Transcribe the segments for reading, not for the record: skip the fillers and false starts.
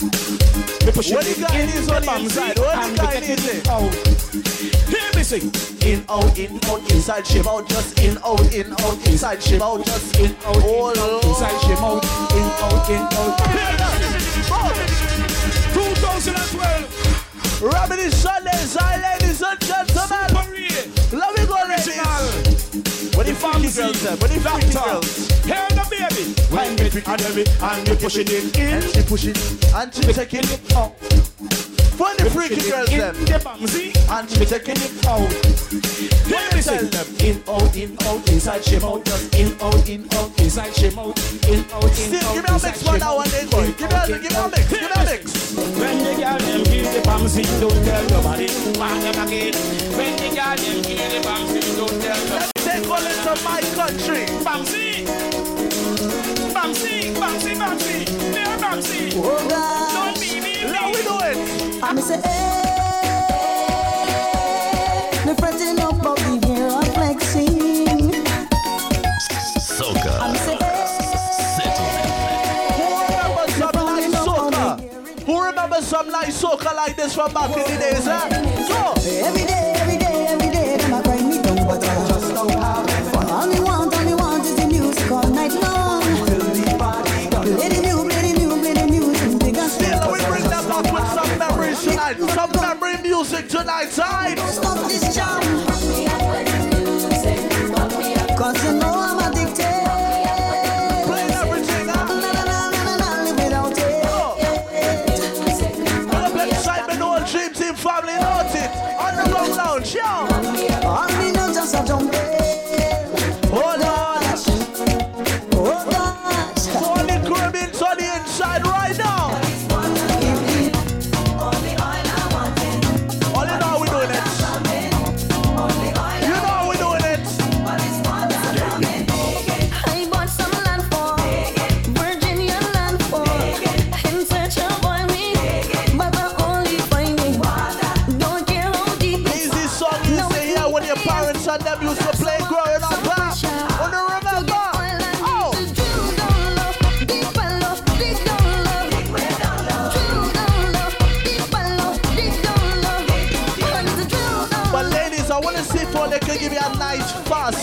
What the guy is on the inside? What the guy is there? Hear me sing. In, out, inside, shim out. Just in, out, inside, shim out. Just in, out, all inside, shim out. In, out, in, out. Hear that? 2012. Remedy Sundays, ladies and gentlemen. Love you, go original. What the family girls there? What the family girls? Hear the baby! When we fit and heavy and we push it in. And she push it and she taking it out. When the freaky girls there? And she taking it out. Hear me tell them. In, out, inside, shame out. Just in, out, inside, shame out. In, out, in, out, give me a mix for that one day, boy. Give me a mix. When the girl them give the pamsy, don't tell nobody. Bang them again. When the girl them give the pamsy, don't tell nobody. Call it to my country. Bamsi, Bamsi, Bamsi, Bamsi. There, Bamsi. Don't be me. Now we do it. I'm say, hey, the fretting up of the year of flexing. Soca. I'm say, hey, who remembers some nice soca like this from back in the days, huh? Go. Every day, I'm a grind me down, but I just don't have fun. All we want is the music all night long. Play the new music, big and still we bring them back with some memories tonight. Some memory music tonight, time. Stop this jam. Cause you know I'm addicted. Play everything, huh? Nah, live without it. Oh. All the excitement, all Dream Team family, out it. Underground Lounge, yo.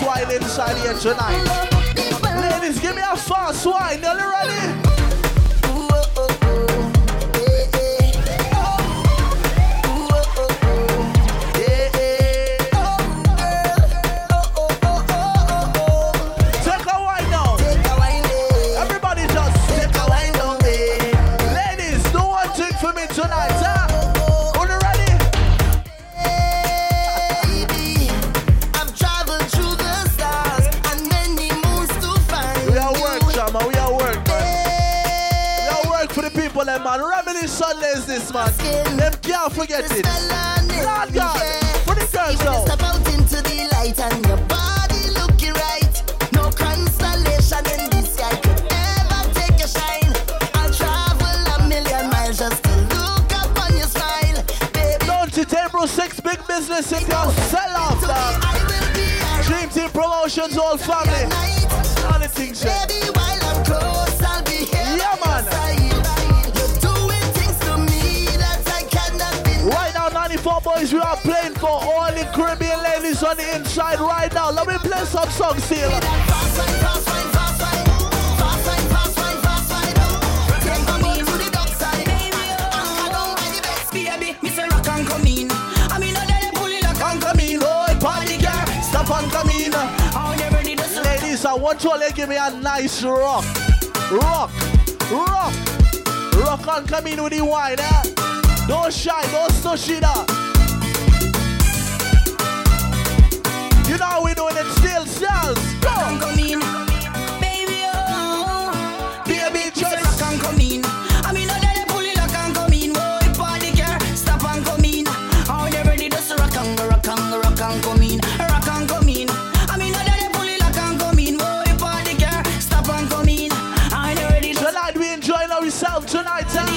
Wine inside here tonight. Ladies, give me a fast wine. Are you ready? Take a wine now. Everybody just take a wine now. Ladies, do one thing for me tonight, huh? Man, Remedy Sundays this man. Them can't forget it. Lord God, for the girls now. Step out into the light and your body looking right. No consolation in the sky could ever take a shine. I'll travel 1,000,000 miles just to look upon your smile, baby. Don't you take bro six big business in your sell off now. Dream Team Promotions, all family. All the things. Baby, while I'm close, I'll be here. Yeah, man. 94 boys, we are playing for all the Caribbean ladies on the inside right now. Let me play some songs here. Ladies, I want you all to give me a nice rock. Rock on, come in with the wine, eh? Don't shy, don't stush it up. You know how we doing it still, sells. Rock and come in, baby, oh. Baby, just rock and come in. I mean, all they pull it, rock and come in. Oh, if all the care, stop and come in. All they ready, just rock and come in. Rock and come in. I mean, all they pull it, rock and come in. Oh, if all the care, stop and come in. All they ready, just... Tonight, we enjoying ourselves tonight, huh?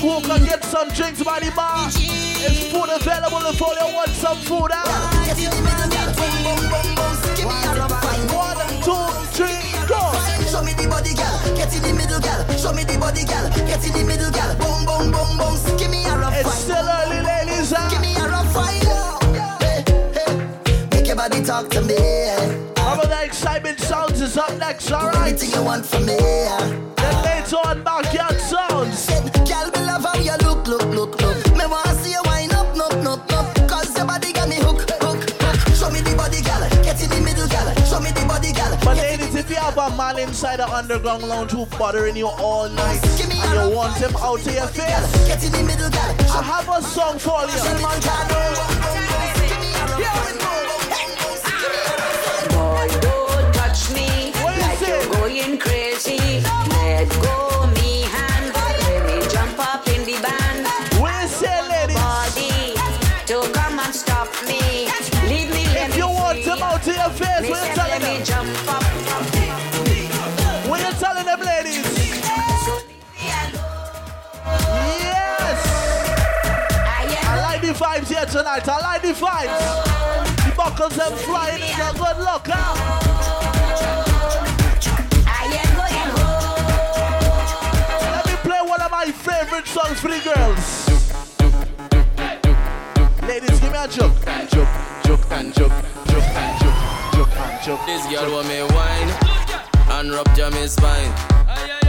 Who can get some drinks by the bar? It's food available if all you want some food out. One, two, Show me the body, girl. Get in the middle, girl. Boom, boom, boom, boom. Give me a rough fight. It's still early, ladies. Give me a rough fight. Hey, hey. Make your body talk to me. All of the excitement sounds is up next, all right? Anything you want from me. Then later on, Backyard Sounds. Girl, me love how you look, look, look, look. Me want to see you wind up, no, no, no. Cause your body got me hook, hook, hook. Show me the body, girl. Get in the middle, girl. Show me the body, girl. But ladies, if you have a man inside the Underground Lounge who bothering you all night and you want him out of your face, get in the middle, girl. I have a song for you. Boy, don't touch me like you're going crazy. Let go me hand, let me jump up in the band. We say, ladies, body, don't come and stop me. Leave me. If you want him out of your face, we'll tell him. Vibes here tonight. I like the vibes. The buckles them flying in there. Good luck, huh? Let me play one of my favorite songs for the girls. Ladies, give me a joke. Joke, joke, and joke, joke, and joke, joke, and joke. This girl want me wine and rupture my spine.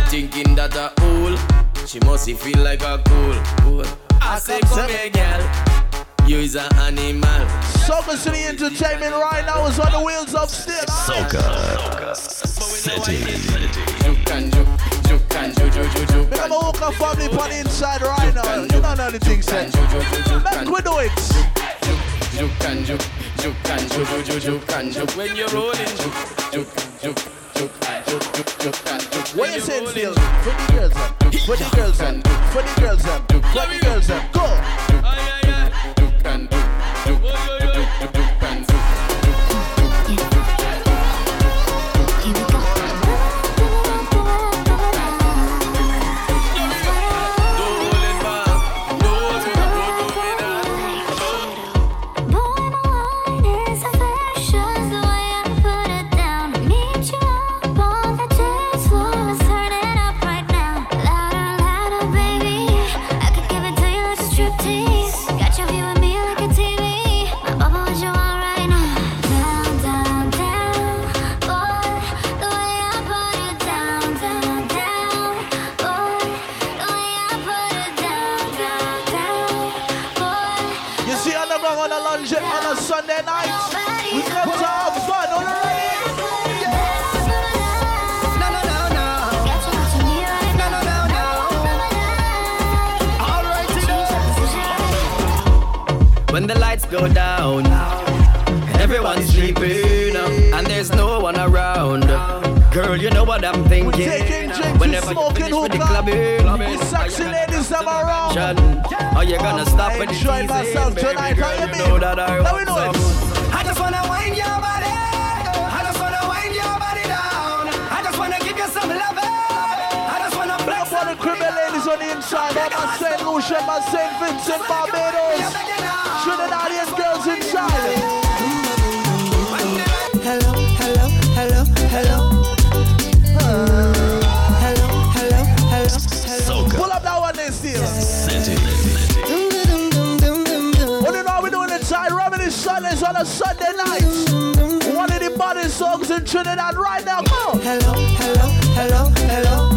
Thinking that a fool, she must feel like a cool. I say, come here, girl. You is an animal. Soca City Entertainment right now is on the wheels of steps. Soca City. You can do, you can do, you. We have a Walker family on the inside right now. You don't know anything, sir. Make we do it. You can do, you can do, you can do. When you're rolling, what is it, Phil? For the girls, for the girls, for the girls, for the girls, go! When the lights go down, everyone's sleeping and there's no one around. Girl, you know what I'm thinking. Whenever you finish with the clubbing, you sexy ladies come around. Are you gonna stop and enjoy myself tonight? Girl, you know that I want some. I just wanna wind your body. I just wanna wind your body down. I just wanna give you some love. I just wanna play for the criminal ladies on the inside. I'm a St. Lucia, I'm a St. Vincent, Barbados. The audience girls inside. Hello, hello, hello, hello. Hello, hello, hello, hello. Pull up that one, this deal. What do you know we doing inside? Remedy Sundays on a Sunday night. One of the body songs in Trinidad right now. Go. Hello, hello, hello, hello.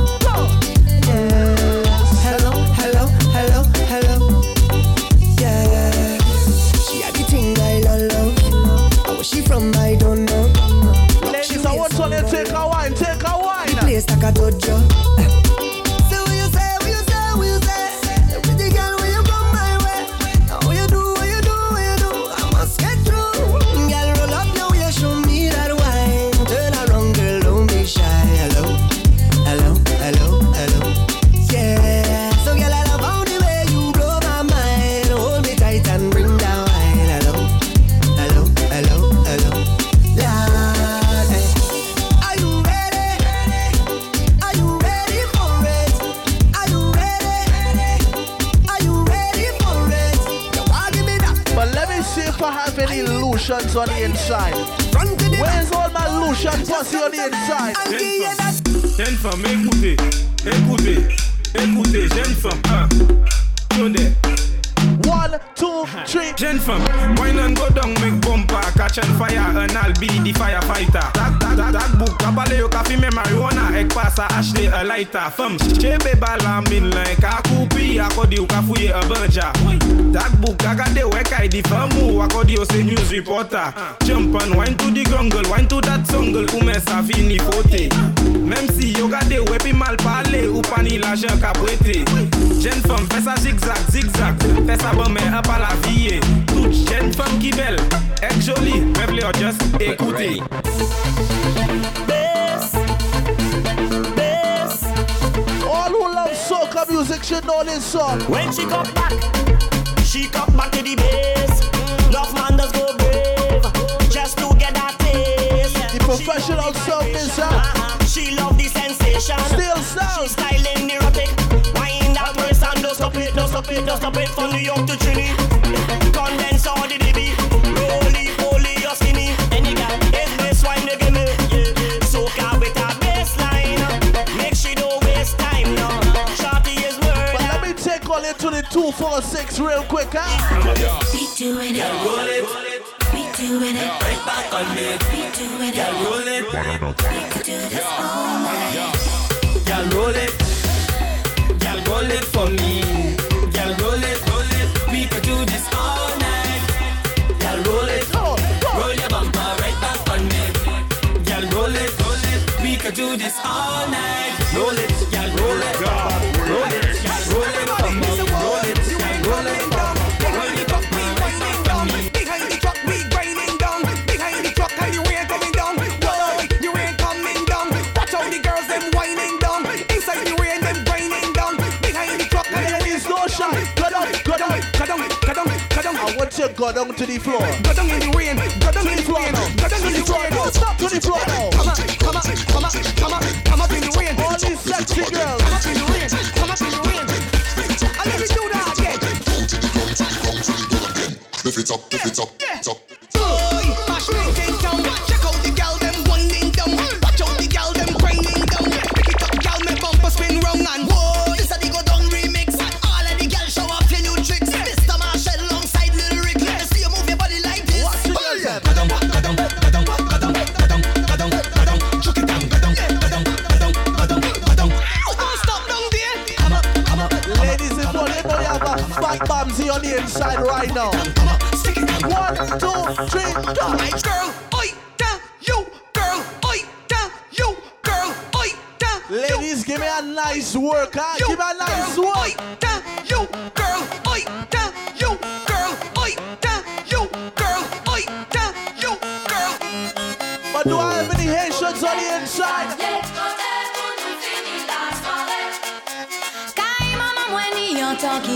I don't know. Ladies, I want to take a wine, take a wine. Place like a dojo. Say what you say, what you say, what you say. Everything girl, when you come my way. Now what you do, what you do, what you do. I must get through. Girl, roll up now, you show me that wine. Turn around, girl, don't be shy. Hello, hello, hello, hello. Yeah. So girl, I love how the way you blow my mind. Hold me tight and bring down. Hello. Lord, are you ready? Are you ready? Lucians on the inside? Where's all my Lucian pussy on the inside? Jeune femme, écoutez, écoutez, écoutez, jeune femme, hein, attendez. 1, 2, 3. Gen fam, wine and go down, make bumper, catch and fire, and I'll be the firefighter. That book, a baleo, cafe, me marijuana, egg pasta, ashley, a lighter. Fam, chebe balamin like a kupi, a kodi, ukafuye, a burja. That book, I got the work, I defamu, a kodi, ose news reporter. Jump and wine to the grungle, wine to that songle, ume savini fote. Même si yo got the wepi mal pale, upani la jen kapwete. Gen fam, fessa zigzag, zigzag, fessa me a pas la vie, toute jeune femme qui belle, est jolie, meuble or just écoutez. All who love soca music should know this song. When she come back to the bass. Love man does go brave, just to get that taste. The professional self is up. She love the sensation. Still sound. She's styling neurotic. Don't stop it from New York to Trini. Condense all the DB. Roly, poly, or skinny. Any guy, if this wine they give me, yeah. Soca with a bassline. Make she don't waste time now. Shorty is word. But let me take all into the 246 real quick, huh? We doing it. Yeah, roll it. We doing it. Right back on me. We doing it. Yeah, roll it. We could do this all night. Yeah, roll it. Yeah, roll it for me. Y'all roll it, we could do this all night. Y'all roll it, roll your bumper right back on me. Y'all roll it, we could do this all night. Roll it, y'all roll it, y'all roll it for me. Roll it, y'all roll it for me. Roll it up, we grinding down. Behind the truck, we grinding down. Behind the truck, you ain't coming down. Boy, you ain't coming down. Watch out the girls, them whining down. Inside you ain't them grinding down. Behind the truck, there is no shot. I want you to go down to the floor. Go down in the rain, go down in the rain, go down in the rain. Stop to the floor. Come up in the rain. All these sexy girls. Come up in the rain, come up in the rain. I let me do that again. Lift it up, lift it up, lift it up. Boy, my shrinking down. Check out the gal them winding down. Watch out the gal them grinding down. Pick it up, gal me bumper spin round and whoa. Bamsy on the inside right now. 1, 2, 3, go. Girl, I tell you, girl, I tell you, girl, I tell you. Ladies, give me a nice work, huh? Give me a nice girl, work. I tell you, girl, I tell you, girl, I tell you, girl, I tell you, girl. But do I have any Haitians on the inside? Talkie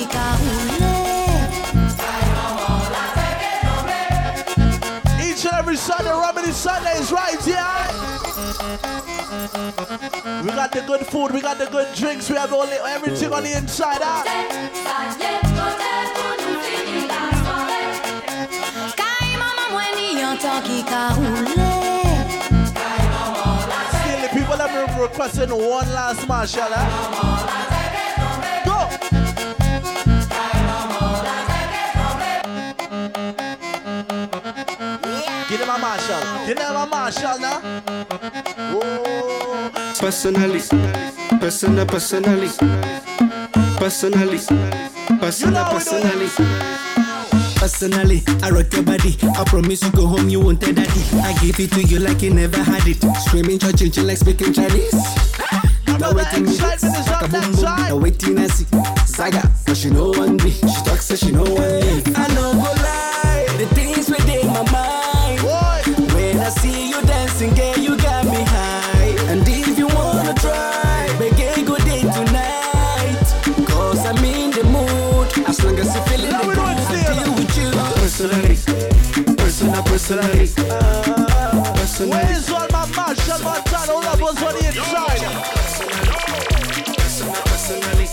each and every Sunday, Remedy Sundays right here. We got the good food, we got the good drinks, we have only everything on the inside out. Still the people that have requested one last marshal, eh? You never marshal now. Whoa. Personally, I rock your body. I promise you go home, you won't tell daddy. I give it to you like you never had it. Screaming Churchill like speaking Chinese. Now waiting me, now waiting I see. Saga, but she know one me. She talks so she know one me. I know go lie, the things within my mind. I see you dancing, girl, you got me high. And if you wanna try, make a good day tonight. Cause I'm in the mood. As long as you feel it, I'll deal with you. Personally. Where is all my marshal, my son, all of us on the inside? Personally.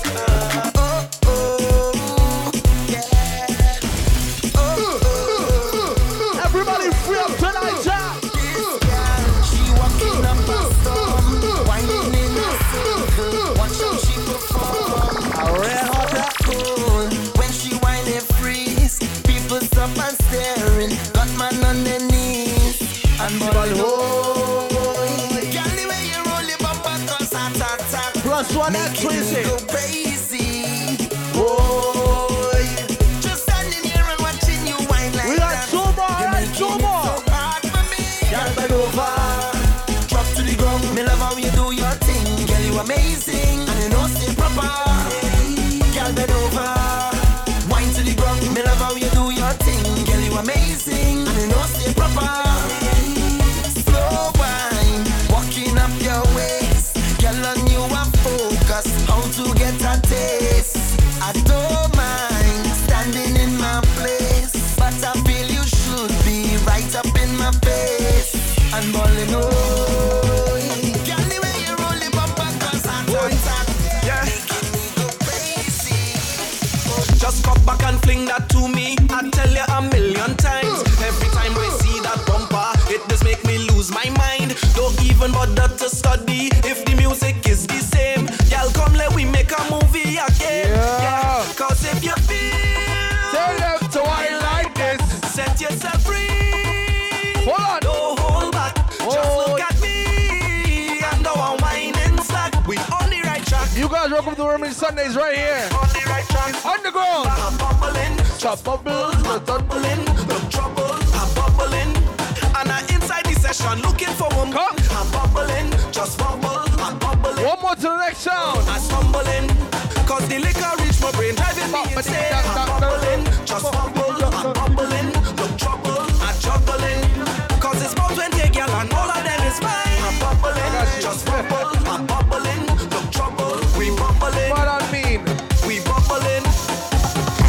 must want that crazy. Go crazy, boy. Just standing here and watching you whine like that. We got two more, right? Two more. So hard for me. Girl, bend over, drop to the ground. Me love how you do your thing, girl. You amazing, and you know stay proper. Girl, bend over, whine to the ground. Me love how you do your thing, girl. You amazing, and you know stay proper. Welcome to Remedy Sundays right here. On the right track. Underground. I'm bubbling. Chop bubbles. I'm doubling. No trouble. I'm bubbling. And I'm inside the session looking for one. I'm bubbling. Just bubble. I'm bubbling. One more to the next sound. I'm stumbling. Cause the liquor reached my brain. Driving me insane. I'm bubbling. Just bubble. I'm bubbling. No trouble. I'm juggling. Cause it's about 20 girl and all of them is mine. I'm bubbling. Just bubble. I'm bubbling. No trouble. We bubbling. What I mean? We bubbling.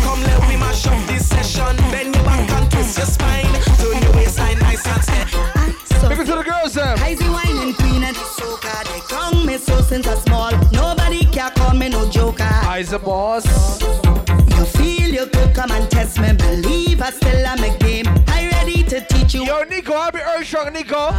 Come let we mash up this session. Bend your back and twist your spine. Turn your waistline, nice and set. Big it to the girls, then. Icy wine and peanut. Soca, they come me so since I small. Nobody can come me no joker. I's a boss. You feel you could come and test me. Believe I still am a game. I ready to teach you. Yo, Nico, I'll be earth strong, Nico.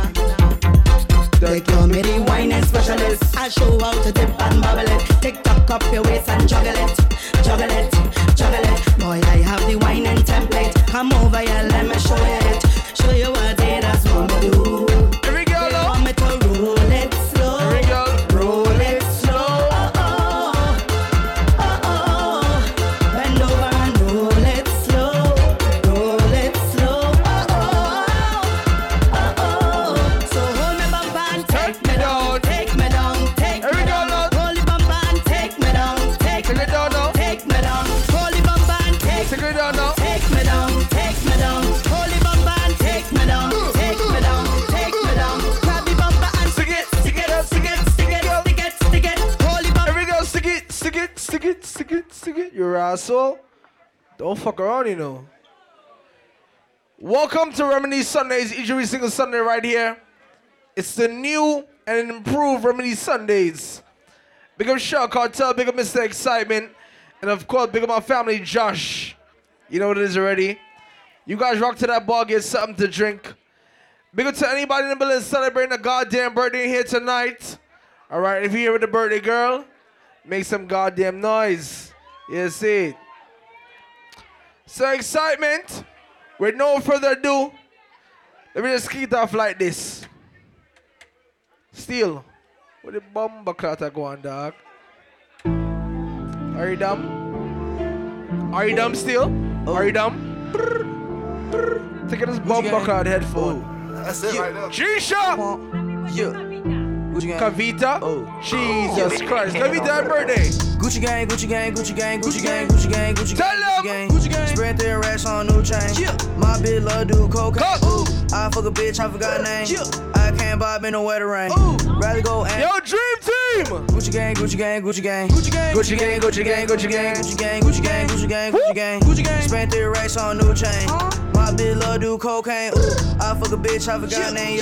They call me the wine and specialist. I show how to dip and bubble it. TikTok up your waist and juggle it. Juggle it, juggle it. Boy, I have the wine and template. Come over here, let me show you it. Show you what it is, what me do. Here we go, love. Want me to roll it slow. Here we go. Roll it slow. Oh, oh, oh, oh, oh. Bend over and roll it slow. Roll it slow. Oh, oh, oh, oh. So hold me bump and take me down. Take me down, take me down. Hold the bump and take me down. Take me down, take me down. Hold the bump and take me down. Take me down, take me down. Hold the bump and take me down. Take me down, take me down. Grab the bump and stick it. Hold the bump. Here we go, stick it. You're an asshole. Don't fuck around, you know. Welcome to Remedy Sundays, each and every single Sunday right here. It's the new and improved Remedy Sundays. Big up Shaw Cartel, big up Mr. Excitement, and of course, big up my family, Josh. You know what it is already. You guys rock to that bar, get something to drink. Big up to anybody in the building celebrating a goddamn birthday here tonight. All right, if you're here with the birthday girl, make some goddamn noise. You see? So, Excitement, with no further ado, let me just kick it off like this. Still, with the bomba clatter going, dog. Are you dumb? Are you dumb still? Oh. Are you dumb? Brr, brr. Take this bomba clatter headphone. Oh. That's it right now. G-Shop! Yeah. Kavita? Oh. Jesus Christ. Let me do that birthday. Gucci gang, Gucci gang, Gucci gang, Gucci gang, Gucci gang, Gucci gang, Gucci gang. Spread their racks on new chain. My bitch love do cocaine. I fuck a bitch, I forgot name. I can't bob in the weather rain. Rather go and yo, Dream Team! Gucci gang, Gucci gang, Gucci gang. Gucci gang, Gucci gang, Gucci gang, Gucci gang, Gucci gang, Gucci gang, Gucci gang, Gucci gang, Gucci gang. Spread their racks on new chain. My bitch love do cocaine. I fuck a bitch, I forgot name.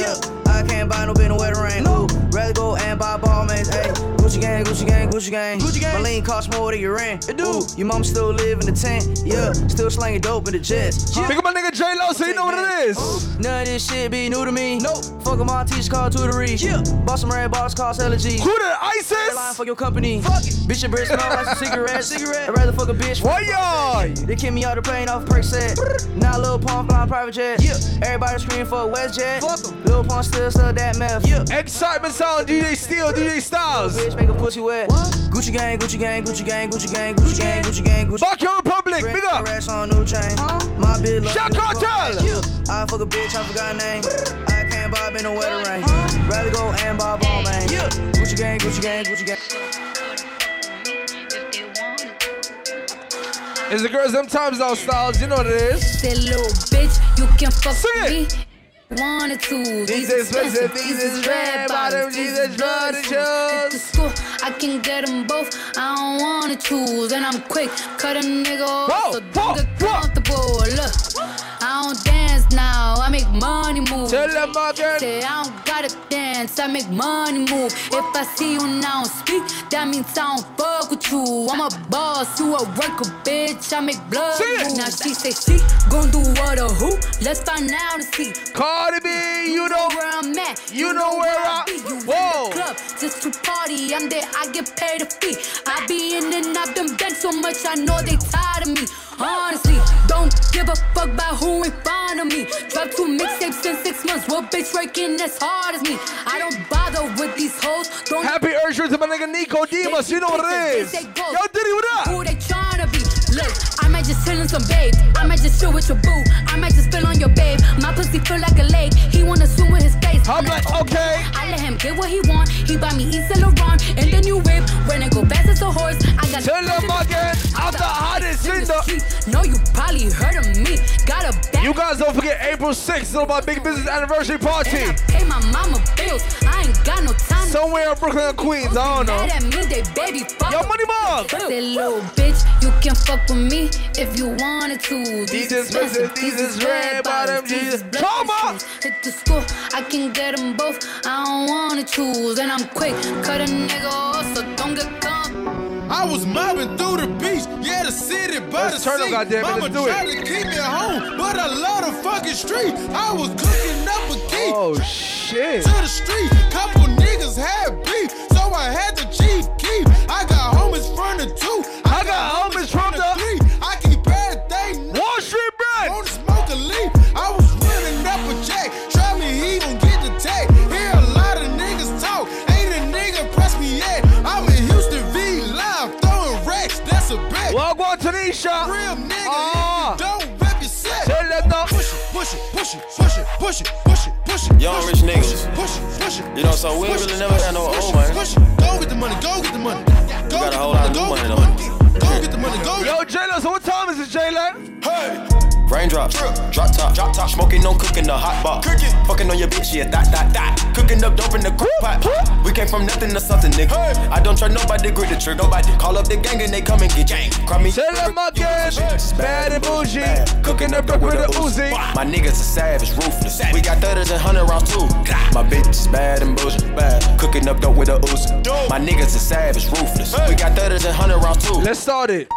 I can't buy no bitch in the weather rain. Rather go and buy ball mates, ayy. Gucci gang, Gucci gang, Gucci gang. Gucci gang. My lean costs more than your rent. It do. Ooh, your mom still live in the tent. Yeah, still slanging dope in the jets. Pick up my nigga J-Lo so you know what it is. None of this shit be new to me. Nope. Fuck my teacher called tutory. Yeah. Bought some red bars cost LG. Who the ISIS? Line, fuck your company. Fuck it. Bitch, your breast smell like some cigarettes. I'd rather fuck a bitch. Why y'all? They kick me out the plane off perk set. Now Lil Pump flying private jet. Yeah. Everybody scream for WestJet. Fuck em. Lil Pump still that meth. Yeah. Excitement sound, DJ Steel, DJ Styles. Bitch, make a pussy wet. What? Gucci gang, Gucci gang, Gucci gang, Gucci gang, Gucci gang, Gucci gang, Gucci gang. Backyard Republic, big up. My bitch love Shot Cartel. Yeah. I fuck a bitch, I forgot name. I can't bob in a wedding ring. Rather go and bob all man. Yeah. Gucci gang, Gucci gang, Gucci gang. It's the girls them times though, Styles, you know what it is. That little bitch, you can fuck with me. One or two. These expensive, these is red bottoms, these is blood and shoes. I can get them both, I don't wanna choose. And I'm quick, cut a nigga off, so don't get comfortable. Look, I don't dance now, I make money move. Tell them again. Say I don't gotta dance, I make money move. If I see you now speak, that means I don't fuck with you. I'm a boss, you a worker, bitch, I make blood move. Now she say she gon' do what or who, let's find out and see. Cardi B, you know where I'm at, you know where I be. You in the club just to party, I'm there, I get paid a fee. I be in and out them bed so much, I know they tired of me. Honestly, don't give a fuck about who in front of me. Dropped 2 mixtapes in 6 months, what bitch working as hard as me? I don't bother with these hoes. Don't happy urge to my nigga Nico Dimas, you know what it is. Yo, Diddy, what up? Who they tryna be? Look, I might just chill on some babe. I might just chill with your boo. I might just spill on your babe. My pussy feel like a lake. He wanna swim with his face. I'm like, okay. I let him get what he want. He buy me East and Laurent and the new whip. When I go fast as a horse, I got chill the market. I'm the hottest in the. No, you probably heard of me. Got a back. You guys don't forget April 6th is my big business anniversary party. And I pay my mama bills. I ain't got no time. Somewhere in Brooklyn, Queens. I don't know. Yo, money mom. That little bitch, you can fuck with me if you wanted to. These is expensive, these is red bottoms, these is blood. Hit the school, I can get them both, I don't wanna choose. And I'm quick, cut a nigga off, so don't get calm. I was mobbing through the beach, yeah, the city, but the sea. Mama tried to keep me home, but I love the fucking street. I was cooking up a key. Oh, shit. To the street, couple niggas had beef, so I had to cheat keep. I got homies from the 2. I got homies from the 3. I keep everything. Wall Street Brent. Won't smoke a leaf. I was running up a jack. Try me, he gon' get the tag. Hear a lot of niggas talk. Ain't a nigga press me yet. I'm in Houston V live throwing racks. That's a bet. Welcome on Tanisha. Real nigga, don't rep your set. Push it, push it, push it, push it, push it, push it. Young rich niggas. Push it, push it. You know, so we ain't really never had no old money. Go get the money, go get the money. Go get the money, go get the money. Go get the money, go. Yo, J-Lo, so what time is it, J-Lo? Hey! Raindrops, drop top, smoking on cooking the hot pot. Fucking on your bitch, yeah, dot. Cooking up dope in the crock pot. We came from nothing to something, nigga. Hey. I don't trust nobody, grip the trigger. Nobody call up the gang and they come and get gang. Cry me. Tell them my gang, bad and bougie. Cooking up dope with a Uzi. My niggas are savage, ruthless. We got 30s and 100 rounds too. My bitch is bad and bougie. Cooking up dope with a Uzi. My niggas are savage, ruthless. We got 30s and 100 rounds too. Let's start it.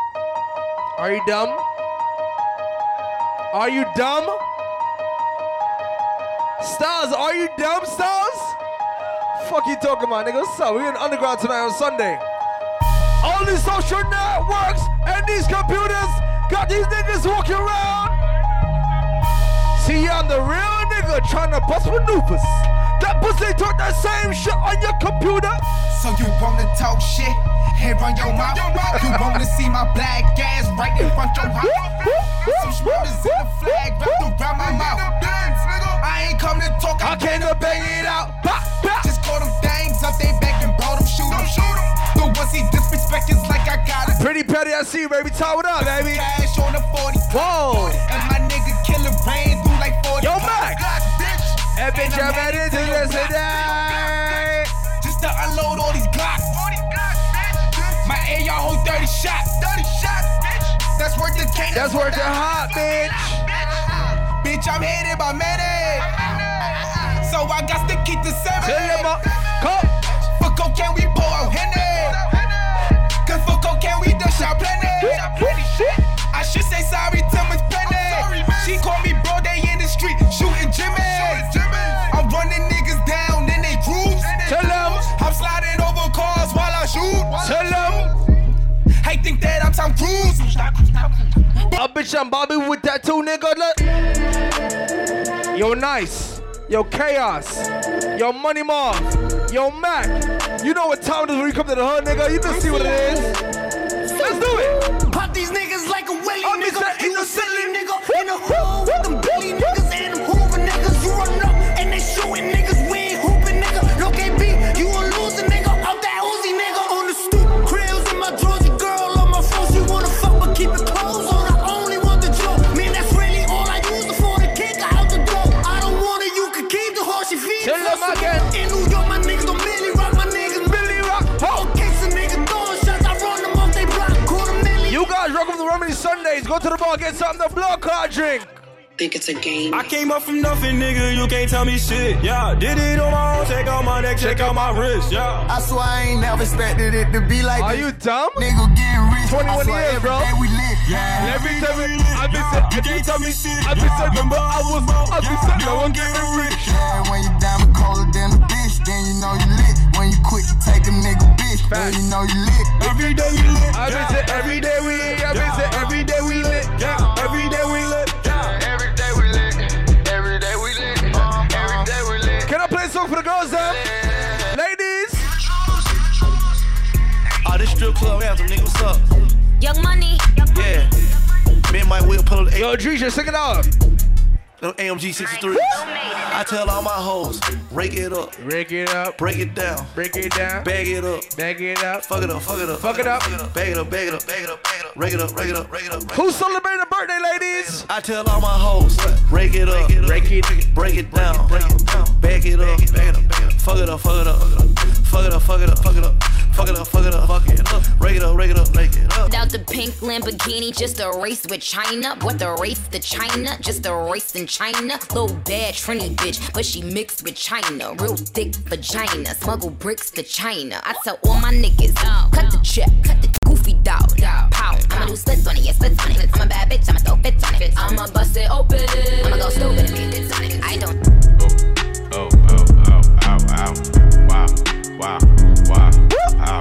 Are you dumb? Are you dumb? Styles, are you dumb, Styles? Fuck you talking about, nigga. What's up? We're in Underground tonight on Sunday. All these social networks and these computers got these niggas walking around. See, I'm the real nigga trying to bust maneuvers. That pussy talk that same shit on your computer. So you wanna talk shit? Head on your mouth. You wanna see my black ass right in front your house? Some shoulders in the flag wrapped around my mouth. I ain't come to talk, I came to bang it out. Just call them things up, they back and brought them, shoot them. The ones he disrespect is like I got it. Pretty petty, I see you, baby. Tie it up, baby. Cash on the 40. Whoa. And my nigga killing rain through like 40. Yo, Mac. And bitch, I'm headed to this today. Just to unload all these Glocks. My AR hold 30 shots. That's worth the cane. That's worth the hot, bitch. Bitch, I'm headed by many. So I got to keep the 70. Fuck, can we pour out Henny? bitch, I'm Bobby with that too, nigga. Look. Yo, Nice. Yo, Chaos. Yo, Money Mom. Yo, Mac. You know what time it is when you come to the hood, nigga. You just see what it is. Let's do it. Pop these niggas like a willy, nigga. In the silly, nigga. In the hood with them billy niggas and them hoover niggas. You run up and they shooting niggas. We ain't hooping, nigga. No KB, you a loser, nigga. Out that Uzi, nigga. On the stoop, krills in my drawers. Your girl on my phone. She wanna fuck, but keep it closed on. Tell them again. In New York, my niggas don't Millie Rock, my niggas Millie Rock. Oh, case a nigga throwing shots, I run them off, they block, call them Millie. You guys rock with the Remedy Sundays. Go to the bar, get something to block, I drink. Think it's a game. I came up from nothing, nigga, you can't tell me shit. Yeah, did it on my own, check out my neck, check out my wrist, yeah. I swear I ain't never expected it to be like this. Are you dumb? Nigga getting rich, 21 years, bro. Yeah, every time I've been said, you can't tell me shit. I've been said, remember I was, I've been said, no one getting rich. Yeah, when you down colder than a bitch, then you know you lit. When you quit, you take them nigga bitch, then you know you lit. Every day we lit. I've been said, every day we lit. I've been said, every day we lit. Yeah, every day we lit. Yeah, every day we lit. Every day we lit. Every day we lit. Can I play a song for the girls then? Ladies. Oh, this strip club anthem, nigga, what's up? Young Money. Yeah. Man, my wheel pull the. Yo, Dreesha, sing it out. Little AMG 63. I tell all my hoes, rake it up. Rake it up. Break it down. Break it down. Bag it up. Bag it up. Fuck it up. Fuck it up. Fuck it up. Bag it up. Bag it up. Bag it up. Bag it up. Rake it up. Rake it up. Rake it up. Who's celebrating a birthday, ladies? I tell all my hoes, rake it up. Rake it. Break it down. Break it down. Bag it up. Bag it up. Fuck it up. Fuck it up. Fuck it up. Fuck it up. Fuck it up. Fuck it up, fuck it up, fuck it up. Rake it up, rake it up, rake it up. Without the pink Lamborghini, just a race with China. What a race to China, just a race in China. Little bad Trini bitch, but she mixed with China. Real thick vagina, smuggle bricks to China. I tell all my niggas, cut the check, cut the goofy dog, pound. I'ma do slits on it, yeah, slits on it. I'm a bad bitch, I'ma throw fits on it. I'ma bust it open, I'ma go stupid and get this on it. I don't. Oh, oh, oh, oh, oh, wow, wow. Wow.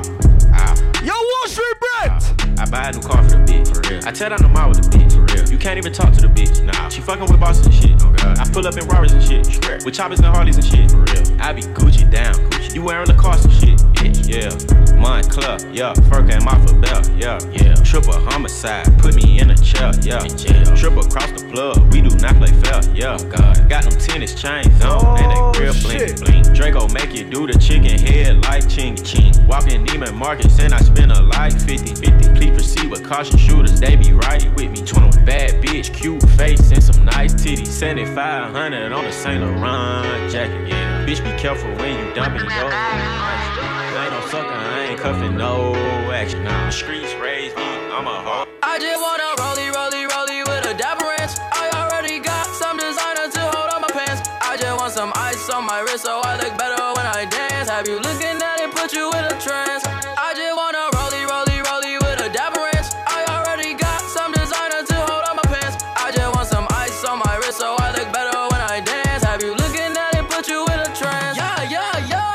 Yo, Wall Street Brent! I buy a new car for the bitch, for real. I tell down the mile with the bitch, for real. You can't even talk to the bitch, nah. She fucking with bosses and shit. Oh, God. I pull up in Robbers and shit, sure. With choppers and Harleys and shit, for real. I be Gucci down, Gucci. You wearing Lacoste and shit, bitch, yeah. Mine club, yeah. Fur came off a belt, yeah, yeah. Triple homicide, put me in a chair, yeah. Triple across the plug, we do not play fair, yeah. Oh, God. Got them tennis chains on, oh, and they real shit. Bling bling. Draco make you do the chicken head like ching ching. Walking Neiman Marcus and I spend a life 50-50. Please proceed with caution, shooters, they be right with me. 21 bad bitch, cute face and some nice titties. 7500 on a Saint Laurent jacket, yeah. Bitch, be careful when you dumping your old. I ain't no sucker, I ain't cuffing no action. Nah, streets raised me, I'm a hoe. I just wanna rollie, rollie, rollie with a dapper ranch. I already got some designer to hold on my pants. I just want some ice on my wrist so I look better when I dance. Have you looking at it, put you in a trance. I just wanna rollie, rollie, rollie with a dapper ranch. I already got some designer to hold on my pants. I just want some ice on my wrist so I look better when I dance. Have you looking at it, put you in a trance. Yeah, yeah, yeah.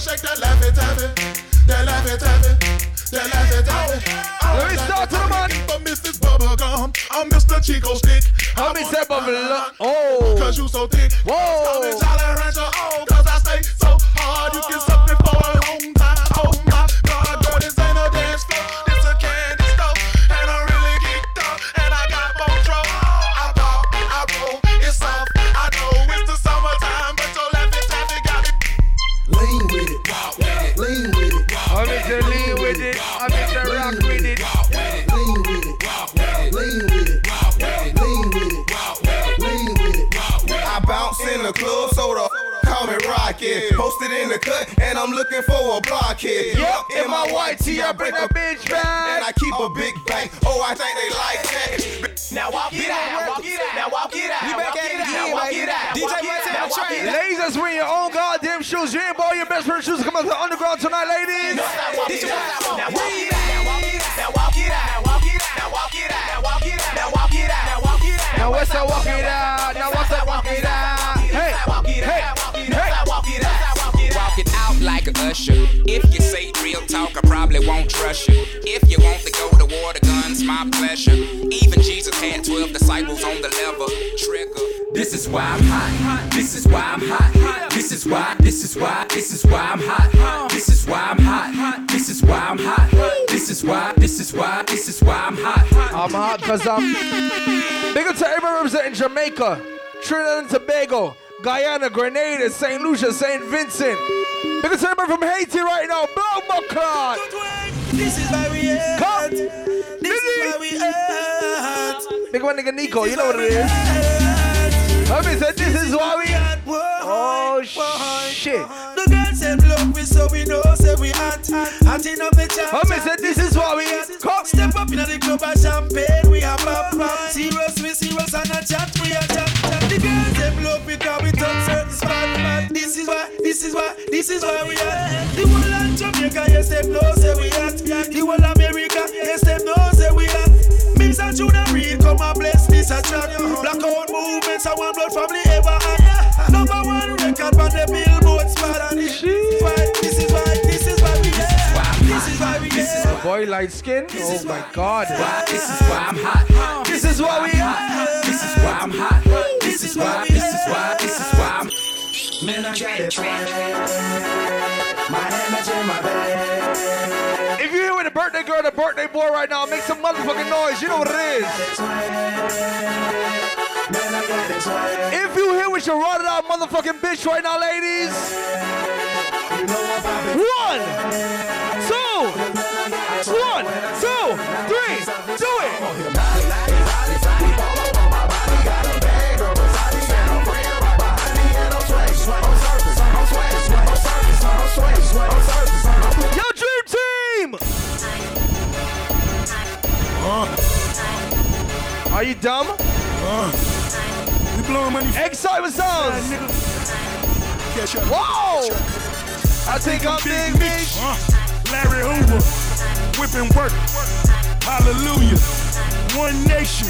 Shake that laugh it, have it. That laugh it, have it. That laugh it, have it. Let me start to the man. I'm Mr. Bubblegum. I'm Mr. Chico Stick. I'm Mr. Bubblegum. Oh. Cause you so thick. Whoa. I'm in Jolly Rancher. Oh, cause I stay so hard. You can suck me for a long time. Oh my God, girl, this ain't a dance floor. This a candy store. And I really geeked up. And I got more trouble. I pop, I roll. It's soft. I know it's the summertime. But your laugh it, have it, got it. Lean with it. Lean with it. I'm Mr. Lean with it. I'm Mr. Rock with it. Lean with it. Lean with it. Lean with it. Lean with it. I bounce in the club, so the call me Rocket. Posted in the cut, and I'm looking for a blockhead. Yep, in my white tee, I break a bitch back. And I keep a big bang. Oh, I think they like that. Now walk it out. Now walk it out. best wearing your own goddamn shoes. You ain't bought your best pair of shoes to come out to the underground tonight, ladies. Now what's that walk it out? Now what's that walk it out? Hey, hey, hey. Walk it out like an usher. If you say real talk, I probably won't trust you. If you want to go to war, the gun's my pleasure. Even Jesus had 12 disciples on the level. Trigger. This is why I'm hot. This is why I'm hot. This is why I'm hot. This is why I'm hot. This is why I'm hot. This is why I'm hot. I'm hot because I'm. Big up to everybody representing Jamaica, Trinidad and Tobago, Guyana, Grenada, St. Lucia, St. Vincent. Big up to everybody from Haiti right now. Blow my clock. This is why we at. Come. This is why we at. Big up my nigga Nico. You know what it is. Homie said this is why we at. Oh shit. The girl said block me so we know say we at. Hatting up the chat. Homie said this is why we at. Come step up in the club and champagne. We have a pop. Serious, we serious and a chat. We a chat. The girl said block me cause we touch certain spots. This is why we at. The whole of Jamaica, yes them know say we at. The whole of America, yes them know say we at. Mims and Juna Reed come and bless this a track. Blackout movements and one blood family ever had. Number one record on the Billboard spot. This is why we boy light skin. Oh my God. This is why I'm hot. This is why we hot. This is why I'm hot. This is why I'm. Man, I try to try. My head in my bed. If you're here with a birthday girl and a birthday boy right now, make some motherfucking noise. You know what it is. If you're here with your rotted out motherfucking bitch right now, ladies. One, two, three, do it. Yo, Dream Team! Are you dumb? We blowing money. Excitement sounds! Whoa! I think I'm Big Mitch. Larry Hoover. Whipping work. Hallelujah. One nation.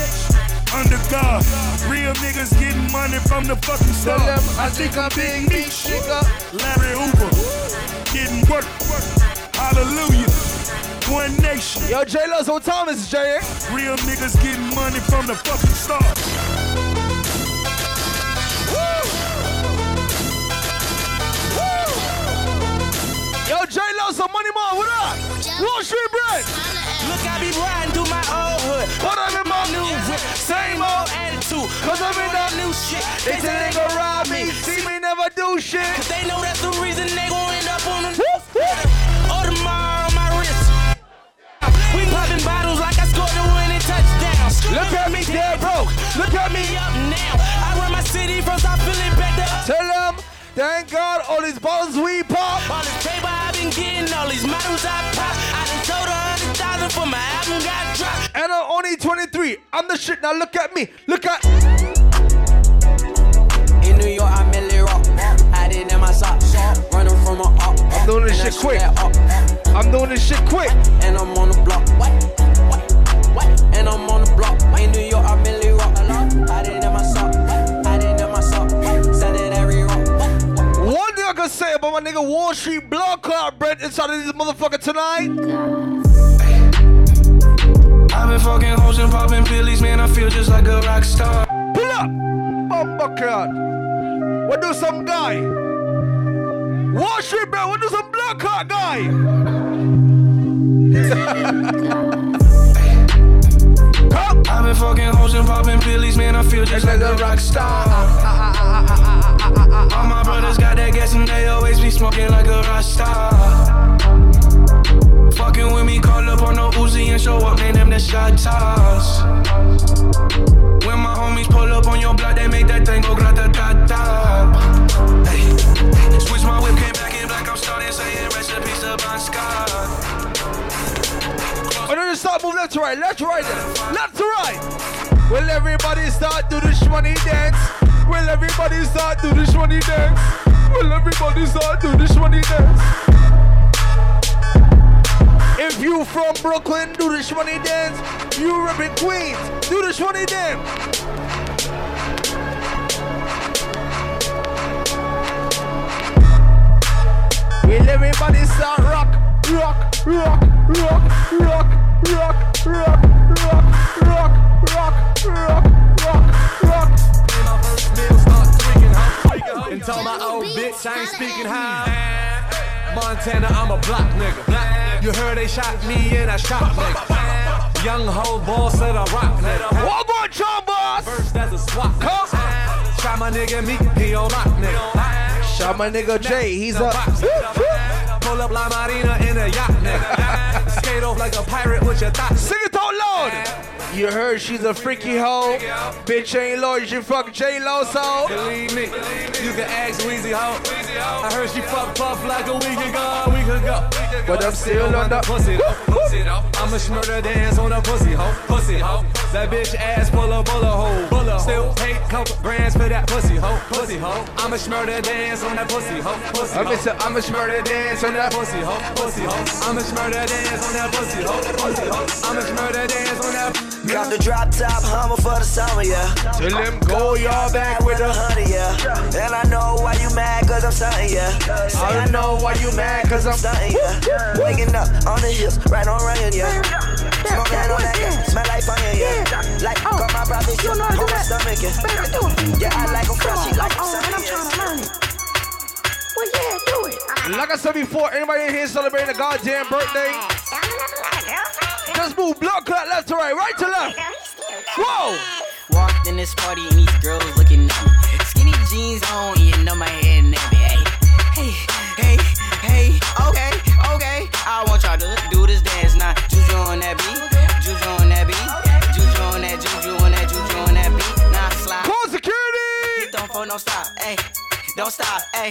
Under God. Real niggas getting money from the fucking stars. I think I'm Big Meech, nigga. Larry Hoover. Getting work. Hallelujah. One nation. Yo, J-Lo's on Thomas, J. Real niggas getting money from the fucking stars. Woo! Yo, J-Lo, some money, man. What up? Wall Street Brent. Look, I be riding through my old hood. What up, in my new whip? Same old attitude. Cause I'm in that new shit. They say they gon' rob me. See me never do shit. Cause they know that's the reason they gon' end up on the news. Audemars on my wrist. We poppin' bottles like I scored the winning touchdown. Look at me dead broke. Look at me up now. I run my city from South Philly back to up. Tell them, thank God all these bottles we pop. All this paper I been getting, all these models I pop. I done sold 100,000 for my album got dropped. And I'm only 23. I'm the shit. Now look at me. Look at. In New York, I merely rock. I did in my socks. Running from an up. I'm doing this shit quick. And I'm on the block. And I'm on the block. In New York, I merely rock. I did in my socks. Selling every rock. One thing I can say about my nigga Wall Street Blood Clot Brent inside of this motherfucker tonight. I've been fucking hoes and popping pillies, man. I feel just like a rock star. Pull up, Bumbuckard. What do some guy? Wall Street, bro. What do some blood clot guy? I've been fucking hoes and popping pillies, man. I feel just like a rock star. All my brothers got that gas and they always be smoking like a rock star. Fucking with me, call up on no Uzi and show up, man, them the shot toss. When my homies pull up on your block, they make that thing go grata-ta-ta. Hey, switch my whip, came back in black, I'm starting saying recipes of my scar. Oh, then start moving left to right. Will everybody start do the shmoney dance? Well, everybody's all do this one in dance. If you from Brooklyn, do this one in dance. You rep in Queens, do this one in dance. Will everybody start rock, rock, rock, rock, rock, rock, rock, rock, rock, rock, rock, rock, rock. In my first meal, start tweaking, I'm tweaking. And tell my old bitch I ain't speaking high. Montana, I'm a block nigga. You heard they shot me and I shot nigga. Young ho boss said I rock nigga. One more time, boss. First as a swap. Try my nigga me, he don't rock nigga. Shout my nigga Jay, he's up. Pull up La Marina in a yacht, nigga. Skate off like a pirate with your thoughts. Sing it out loud. You heard she's a freaky hoe. Bitch ain't loyal, she fuck J-Lo, so. Believe me, you can ask Weezy hoe. I heard she fuck Puff like a week ago, But I'm still on the pussy hoe. I'ma smurder dance on a pussy hoe, That bitch ass full of bullet hole, Still pay couple brands for that pussy hoe, I'ma smurder dance on that pussy hoe, I'ma smurder dance on that pussy hoe, I'ma smurder dance on that pussy hoe, I'ma smurder dance on that. Got the drop top Hummer for the summer, yeah. Till them go y'all back with a honey, yeah. And I know why you mad, cause I'm stuntin', yeah. Say I know why you mad, cause I'm stuntin', yeah. Waking up on the hills, right on rain, yeah. Smokin' on that gas, smell like fire, yeah. Like, oh, got my brother, you know how to do that. Yeah, I like them fresh, she like them sunny, I'm trying to learn it. Well, yeah, do it. Like I said before, anybody in here celebrating a goddamn birthday? Let's move block clock left to right, right to left. Whoa! Walked in this party and these girls looking at me. Skinny jeans on, eating on my head and everything. Hey, hey, hey, okay, okay. I want y'all to do this dance now. Juju on that beat, juju on that beat, juju on that, juju on that, juju on that beat. Now slide. Call security! Don't phone, don't stop, hey. Don't stop, hey.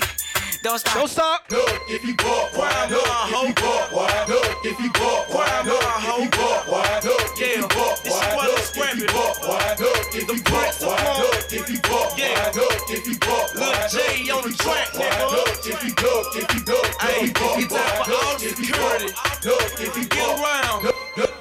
Don't stop. Don't stop. Look, if you go, wild, look, if you go, wild, look, if you go, wild, look, if you go, wild, look, if you go, wild, look, if you go, wild, look, if you go, wild, look, if you go, wild, look, if you go, look, Jay on the track, nigga. Look, if you go, if you go, if you go, if you go, if you go, if you get around,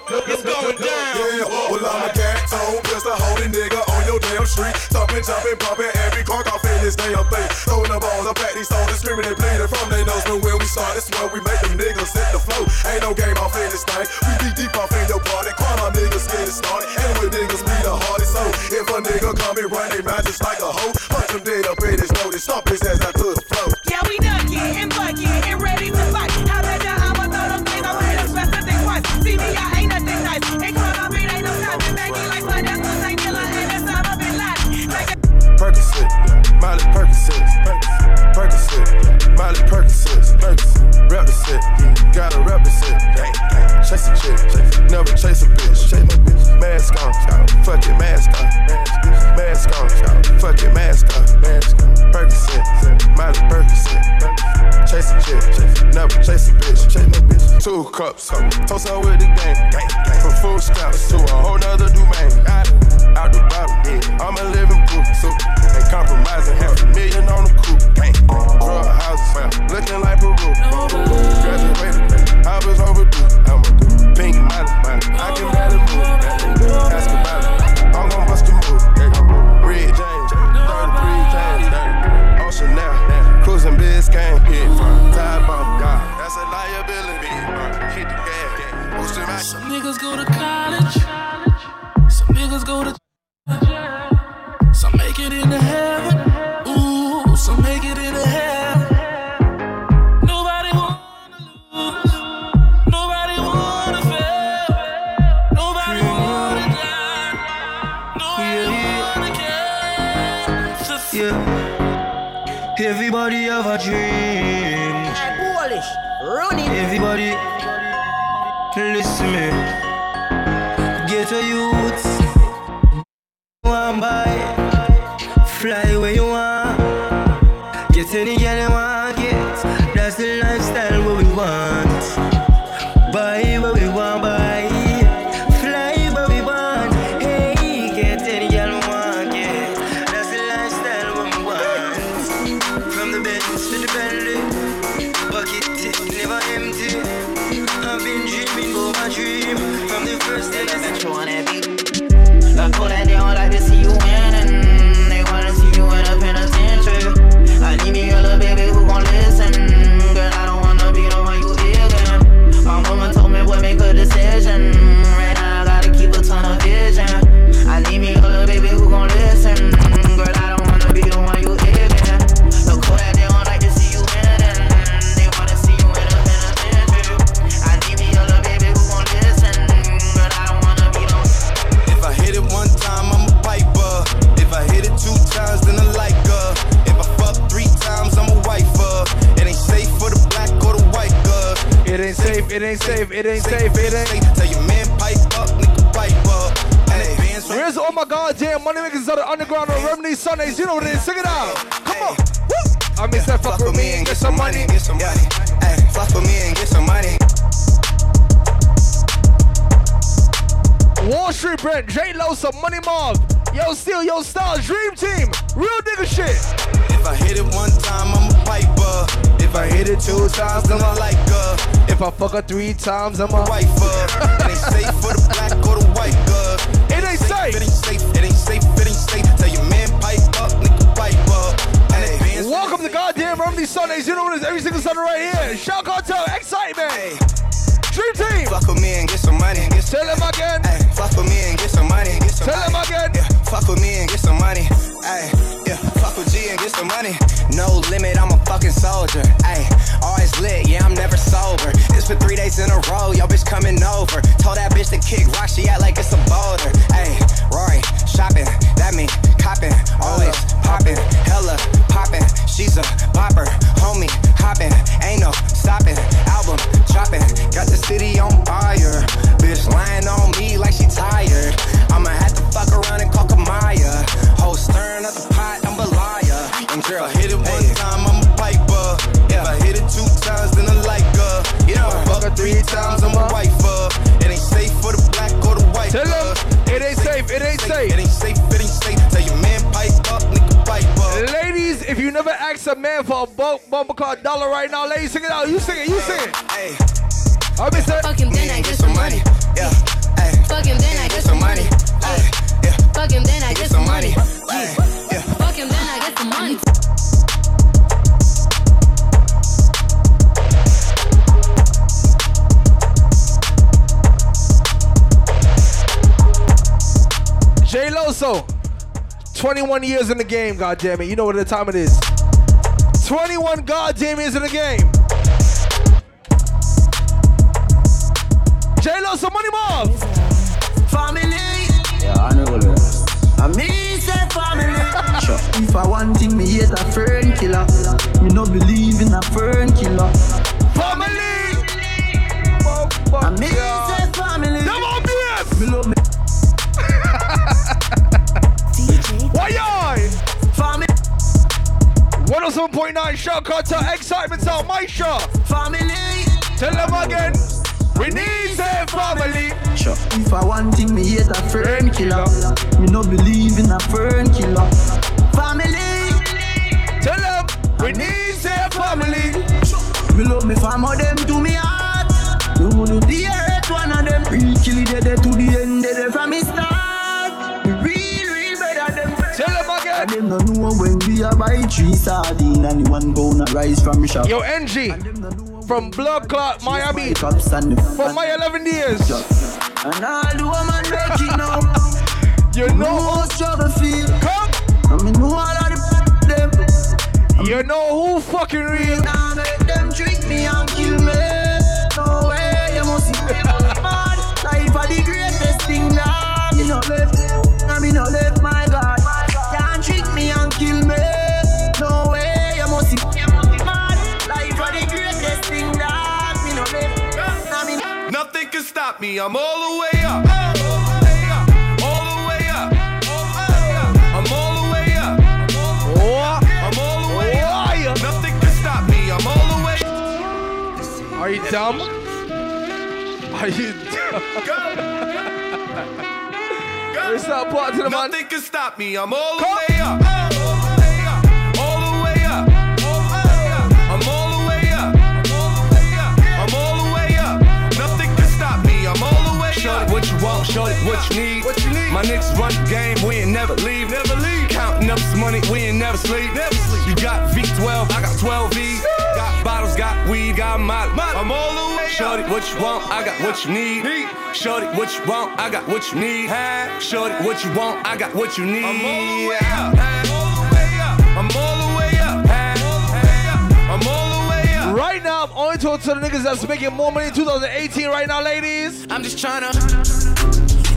it's going down. Yeah, well I'm a cat on, just a holy nigga on your damn street, thumping, jumping, pumping every car off in this damn thing, throwing the balls up at these soldiers. They bleeding from their nose, but when we start, it's where we make them niggas hit the flow. Ain't no game off in this thing. We be deep off in your party. Call my niggas, get it started. And we niggas be the hardest. So if a nigga come and run, they mad just like a hoe. Punch him dead up in his nose. They stomp his ass out to the floor. Yeah, we done it and buck it and ready to fight. How about that? I'ma throw them things. I'ma hit them fast as they want. See me, I ain't nothing nice. Ain't caught up, it ain't no time. And back it like my dad's a singular. And that's how I've been lying. Like a Percocet, Miley Percocet, Percocet, Miley Percocet, Percocet, rep the set, gotta rep the set, chase a chick, never chase a bitch, mask on, fuck it, mask on, mask on, fuck it, mask on, Percocet, Miley Percocet, chase a chick, never chase a bitch, 2 cups, toast out with the gang, from food scouts to a whole nother domain, out the bottom, I'm a living proof, so ain't compromising, half $1 million on the coupe. Drug houses found, looking like Peru. Graduated, I was overdue. I'm a dude, pink Miley. I can ride a move, ask about it. I'm gon' bust a move. Red James, 33 James, Ocean now, cruising Biscayne. Tide bomb, God, that's a liability. Hit the gas, some niggas go to college, some niggas go to. Some make it into heaven, ooh, some make it into hell. Nobody wanna lose, nobody wanna fail, nobody wanna die, nobody wanna care. Yeah. Everybody have a dream. Polish, run it. Everybody, listen me. Get a youth. One by. Fly where you want, get any girl you want, get. That's the lifestyle what we want. Buy what we want, buy. Fly what we want, hey. Get any girl you want, get. That's the lifestyle what we want. From the bed. Niggas that you wanna be. I know that they don't like to see you winning. They wanna see you in a penitentiary. I need me a little baby who gon' listen. Girl, I don't wanna be the one you ignorant. My mama told me what make a decision. Right now I gotta keep a ton of vision. I need me a little baby who gon' listen. Girl, I don't wanna be the one you ignorant. Look who that they don't like to see you winning. They wanna see you in a penitentiary. I need me a little baby who gon' listen. Girl, I don't wanna be no. If I hit it one time, I'm a piper. If I hit it two times, then I like her. If I fuck three times, I'm a wifer. It ain't safe for the black or the white girl. It ain't safe, it ain't safe, it ain't safe, it ain't safe. Tell your man pipe up, nigga pipe up. Here's all my goddamn money makers out of Underground on Remedy Sundays. You know what it is. Sing it out. Come on. Woo. I mean, that fuck with me and get some money. Get some money. Hey, fuck with me and get some money. Wall Street Brent, J Lo, some money mob. Yo, Steel, yo, Styles, Dream Team. Real nigga shit. If I hit it one time, I'm a piper. If I hit it two times, then I like her. If I fuck her three times, I'm a wifer. It ain't safe for the black or the white girl. It ain't safe, it ain't safe, it ain't safe. Tell your man pipe up, nigga pipe up. Welcome to goddamn Remedy Sundays. You know what it is, every single Sunday right here. Shout cartel, excitement. Hey. Dream Team. Fuck with me and get some money. Tell them again. Ay, fuck with me and get some money. Tell them again. Yeah, fuck with me and get some money. Ay, yeah, fuck with G and get some money. No limit, I'm a fucking soldier. Ay, always lit, yeah, I'm never sober. This for 3 days in a row, yo bitch coming over. Told that bitch to kick rock, she act like it's a boulder. Ay, Rory, shopping, that mean copping. Always popping, hella popping. She's a bopper, homie, hopping. Ain't no stopping, album dropping. Got the city on fire, bitch lying on me like she tired. I'ma have to fuck around and call Kamaya. Whole stirring up the pot, I'm a liar. And girl, if I hit it one time, I'm a piper. Yeah. If I hit it two times, then I like her. Yeah. If I fuck her three times, I'm a wifer. It ain't safe for the black or the white. Tell them, it ain't safe, it ain't safe. It ain't safe, it ain't safe. Tell your man pipe up, nigga pipe up. Ladies, if you never asked a man for a bumper card dollar right now, ladies, sing it out. You sing it, you sing it. Hey. I'll be set. Fuck him, then I get some money. Yeah. Ay. Fuck him, then I get some money. Ay. Yeah. Fuck him, then I get some money. Ay. Yeah. Fuck him, then I get some money. J Loso, 21 years in the game, goddammit. You know what the time it is. 21 goddamn years in the game. J-Lo, some money mob. Family. Yeah, I know what it is. I mean, say family. Sure. If I want thing, me hate a fern killer. Me no believe in a fern killer. Family. I mean, say family. Them all BS. Me love me. DJ. Why y'all? Family. 107.9 Show Cartel Excitement Sound, my show. Family. Tell them again. We need a family. Sure. If I want thing, me hate a fern killer. Me no believe in a fern killer. Family. Tell them we need a family. Sure. Me love me family, them to me heart. You wanna be a red one of them. Real kill it dead to the end, dead from me start. We real, real better than them. Tell them again. And them no know when we are buy 3 sardines and 1 pound of rice from shop. Yo, NG. From Blood Clot, Miami, for my 11 years. And I do a man make it now. You know who struggle feel. Come. I mean, who all of them. You know who fucking real. I make them trick me and kill me. No way, you must see me on bad. Life are the greatest thing now. Me no left, I mean no left, my God. Can't trick me and kill me. No way, you must see me on bad. Life are the greatest thing. Nothing can stop me, I'm all the way up. All the way up, all the way up, I'm all the way up, I'm all the way up. Nothing can stop me, I'm all the way up. Are you dumb? Are you dumb? It's not part to the man. Nothing can stop me, I'm all the way up. All the way up, I'm all the way up. What you Shorty, what you need? What you need? My niggas run the game, we ain't never leave. Never leave. Counting up some money, we ain't never sleep. Never sleep. You got V12, I got 12V. Got bottles, got weed, got molly. I'm all the way. Shorty, what you want? I got what you need. Shorty, what you want? I got what you need. Shorty, what you want? I got what you need. I'm all the way up. I'm all the way up. I'm all the way up. I'm all the way up. Right now, I'm only talking to the niggas that's making more money in 2018 right now, ladies. I'm just trying to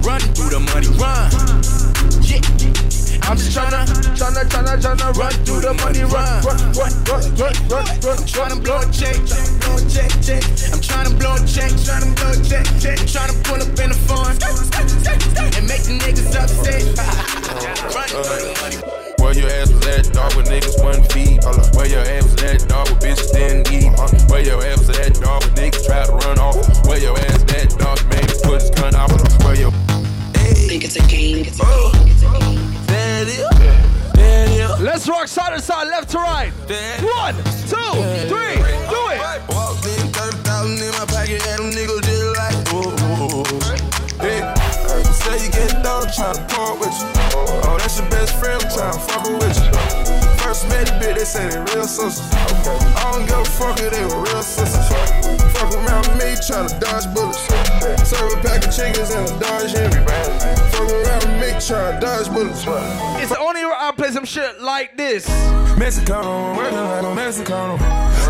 run through the money, run. Yeah. I'm just tryna run through the money, run. I'm tryna blow a check, I'm tryna blow a check, I'm tryna pull up in the phone and make the niggas upset. Run through the money. Where your ass was at, dog, with niggas wasn't feed. Where your ass was at, dog, with bitches didn't eat. Where your ass was at, dog, with niggas tried to run off. Where your ass at, dog, made me put his gun out. Where your think it's a game. There it is. There it is. Let's rock side to side, left to right. 1, 2, 3, do it. Walked in, 30,000 in my pocket, and them niggas did like, whoa. Hey. Say you get down, trying to part with you. Oh, that's your best friend, trying to fuck with you. First met the bitch, they say they real sisters. I don't give a fuck if they were real sisters. Fuck around with me, trying to dodge bullets. Serve a pack of chickens and a Dodge Henry. Fuck around with me, trying to dodge bullets. It's only I play some shit like this. Mexicano, working like a Mexicano.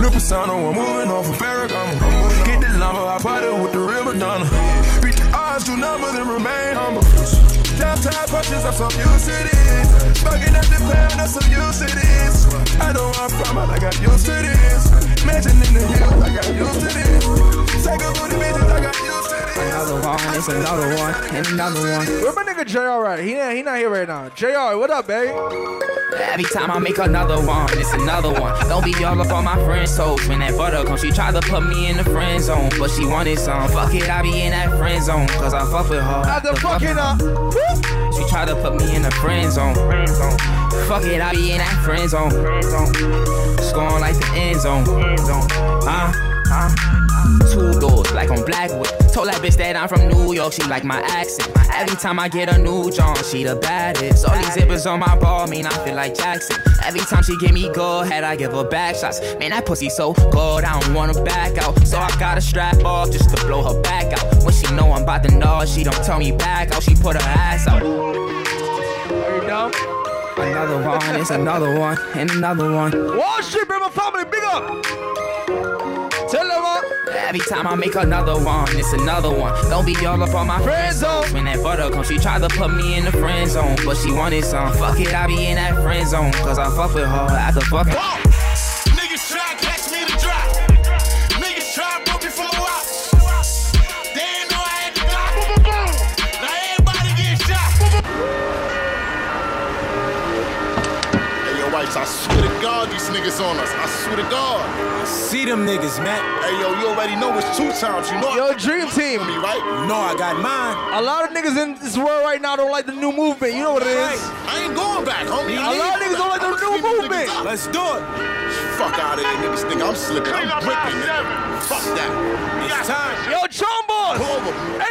New persona, I'm moving off of Ferragamo. Get the llama, I party with the real Madonna. Do numbers and remain humble. Downtown punches up some used to this. Fucking up the plan up some used to this. I don't want from it, I got used to this. Mansion in the hills, I got used to this. Take up on the bitches, I got used to this. Another one. Where my nigga JR at? He not here right now. JR, what up, babe? Every time I make another one, it's another one. Don't be all up on my friend's toes. When that butter comes, she tried to put me in the friend zone, but she wanted some. Fuck it, I be in that friend zone, cause I fuck with her. At the fucking up. She tried to put me in the friend zone. Fuck it, I be in that friend zone. Scoring like the end zone. Two doors, like on Blackwood. Told that bitch that I'm from New York, she like my accent. Every time I get a new John, she the baddest. All these zippers on my ball mean I feel like Jackson. Every time she give me go ahead, I give her back shots. Man, that pussy so cold, I don't wanna back out. So I gotta strap off just to blow her back out. When she know I'm about to gnaw, she don't tell me back out. She put her ass out. There you go. Another one, it's another one, and another one. Wall Street Brent, my family, big up. Tell them up. Every time I make another one, it's another one. Don't be all up on my friend zone. When that butter comes, she tried to put me in the friend zone, but she wanted some. Fuck it, I be in that friend zone, cause I fuck with her after fucking. Niggas try to catch me to drop. Niggas try to put me for a while. They ain't know I had to die. Now everybody get shot. Hey, yo, Whites, I swear to God, these niggas on us. I swear to God. See them niggas, man. Hey, yo, you already know it's two times, you know. Yo, Dream Team. Me, right? You know I got mine. A lot of niggas in this world right now don't like the new movement. You know what it is. I ain't going back, homie. A lot of niggas don't like the new movement. Let's do it. Fuck out of here, niggas think I'm slipping. I'm breaking, nigga. Fuck that. It's time. Yo, Chomboss.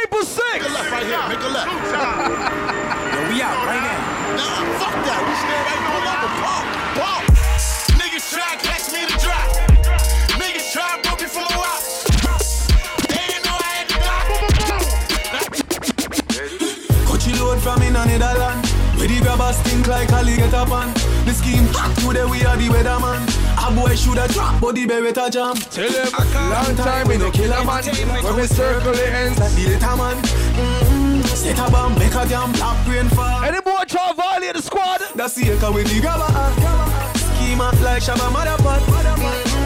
April 6th. Make a left right here. Make a left. Yo, we out right now. Nah, fuck that. We stand right now. Like a pop. Niggas try to catch me to drop. Try to put me for a while. They didn't know I had to die. Gucci load from in another land. Where the grabbers stink like Ali get up on. The scheme hot today, we are the weatherman. A boy should have dropped, but the Beretta jam. Tell him, long time we no kill a man. When we circle the ends, like the little man. Set a bomb, make a damn black brain fall. Any boy try to violate the squad? That's the echo with the grabber. Scheme up like Shabba Motherpot.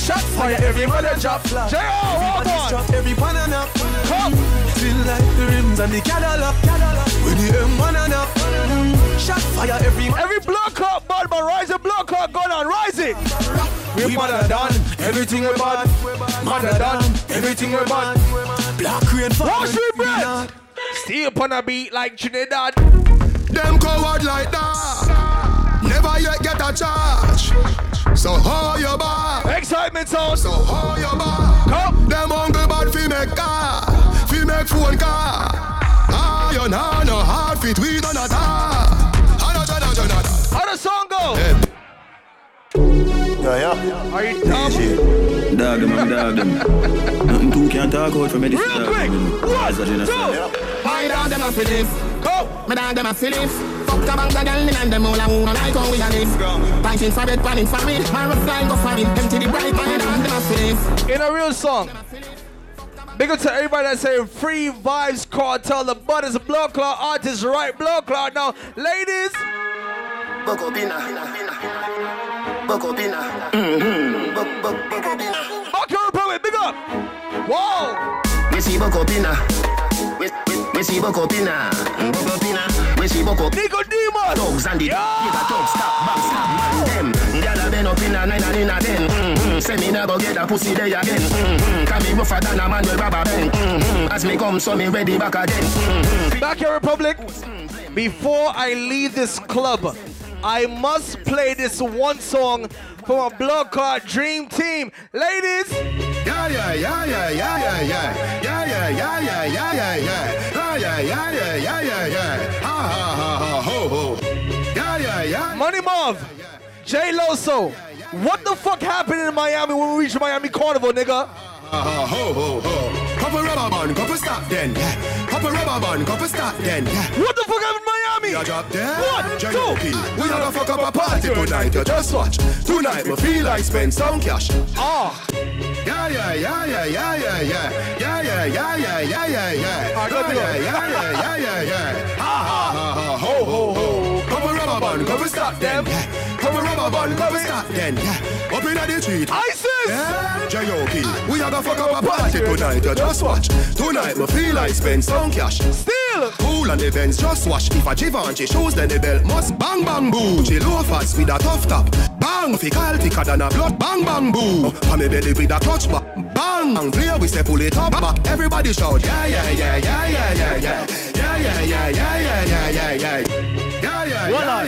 Shots fire, every mother drop. J.O. Hold on. Every pan and up. Come. Still like the rims and the Cadillac. With the M1 and up. Shots fire, every block up, bad man. Rise the block up, gun on, rise it. We mother done, everything we bad. Mother done, everything we bad. Black rain fire. Wall Street Brent. Still upon a beat like Trinidad. Them coward like that. Never yet get a charge. So hold your bar. Excitement sound. So hold your bar. Come. Them hungry bad fi make car, fi make phone car. you now no hard fit, we don't attack. How the song go? Yeah. Are you dumb? Dog them. Nothing too can't talk out from me this time. Real quick, one, two. I don't them a feelings. Go! Me don't them a feelings. Fuck the bangs a girl in and them all a woman like how we a live. Banking for bed, planning for me. My style go for me. Empty the bright, I don't them a feelings. In a real song. Big up to everybody that's saying Free Vibes Cartel, the butters, blood clot artists, right? Blood clot now, ladies. Bocobina. Backyard Republic, big up. Wow. We see Bocobina. We see Bocobina. We see Bocobina. Nico Demon. Dogs and the dogs stop, backstab, man, them. Been up in a nine and in a ten. Send me never get a pussy day again. Can me rougher than a man with rubber band. As me come, so me ready back again. Backyard Republic, before I leave this club, I must play this one song from a blood called Dream Team. Ladies! Money Marv! J Loso, what the fuck happened in Miami when we reached Miami Carnival, nigga? Copper rubber band, copper stop then. What the fuck happened in Miami? What? Two. We gonna fuck up a party tonight, you just watch. Tonight we feel like spend some cash. Cover rubber band, cover stop then. Up in the street, ISIS! J.O.P. We are gonna fuck up a party tonight, you just watch. Tonight we feel like spend some cash. Still! Cool and events, just watch. If a Givenchy shows, then the belt must bang bang boom. She loafers with a tough top. Bang! Fickle thicker than a blood. Bang bang boom. And me belly with a clutch back. Bang! And clear we say pull it up back. Everybody shout, yeah. Well,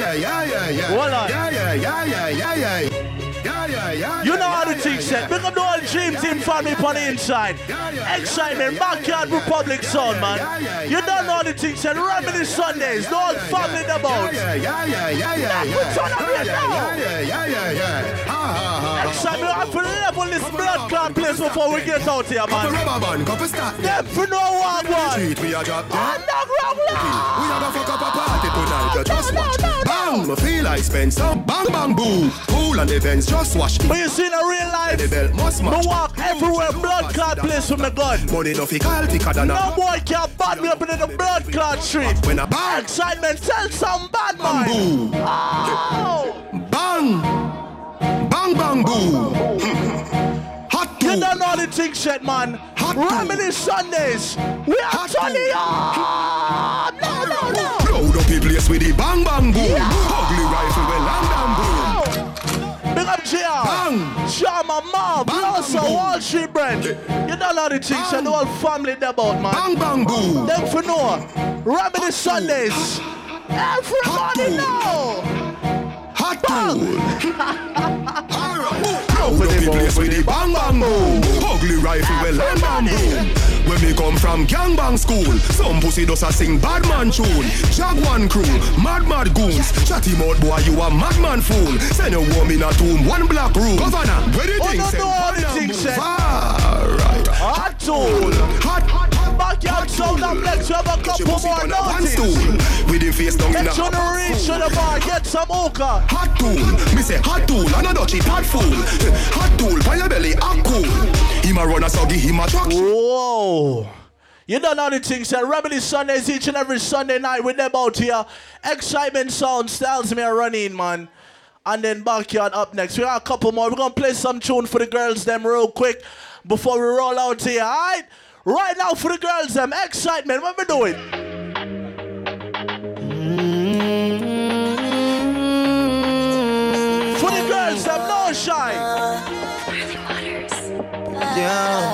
you know how the thing said. Big up the whole Dream Team family on the inside. Excitement, Backyard Republic sound, man. You don't know how the thing said. Remedy Sundays, the whole family about. Excitement, I have to level this blood clot place before we get out here, man. Them for no one. Underground Lounge. We have to fuck up a party tonight. Just watch. Bam! I feel like spend some bang bang boom. Cool and events, just watch. But you see in a real life, the belt must match. I walk everywhere, blood clot place with my gun. Money no fickle thicker than a. No boy can bat me up in the blood clot street. When a bang! Excitement, tell some bad man. Boom! Oh. Bang! Bang bang boom! Hot two. You don't know the thing shit, man. Hot Remedy Sundays. We are turning up. No. Place with the bang bang boom, yeah. Ugly rifle with London boom. Big up JR, bang, Shama, Mob, Loso, Wall Street Brent. You don't know the chicks and the whole family they're about, man. Bang bang boom. Them for no. Remedy Sundays. Everybody know. Hot bang. With the place with the bang bang boom. Ugly rifle with London boom. When we come from gangbang school, some pussy does a sing bad man tune. Jaguan crew, mad goons. Chatty mouth boy, you a madman fool. Send a woman in a tomb, one black room. Governor, where do you think? Hot tool. Hot backyard sound up next. You have a couple more notice. With the face down in a hot reach to the bar, get some oka. Hot tool. Me say hot tool, and a dutchie hot fool. Hot tool, by your belly, I'm cool. Him a runner, so give him a truck. Whoa. You don't know the things that Remedy Sundays each and every Sunday night with them out here. Excitement sound styles me a running, man. And then Backyard up next. We got a couple more. We're going to play some tune for the girls them real quick before we roll out here, alright? Right now for the girls them. Excitement, what we doing? For the girls them, no shine. Yeah.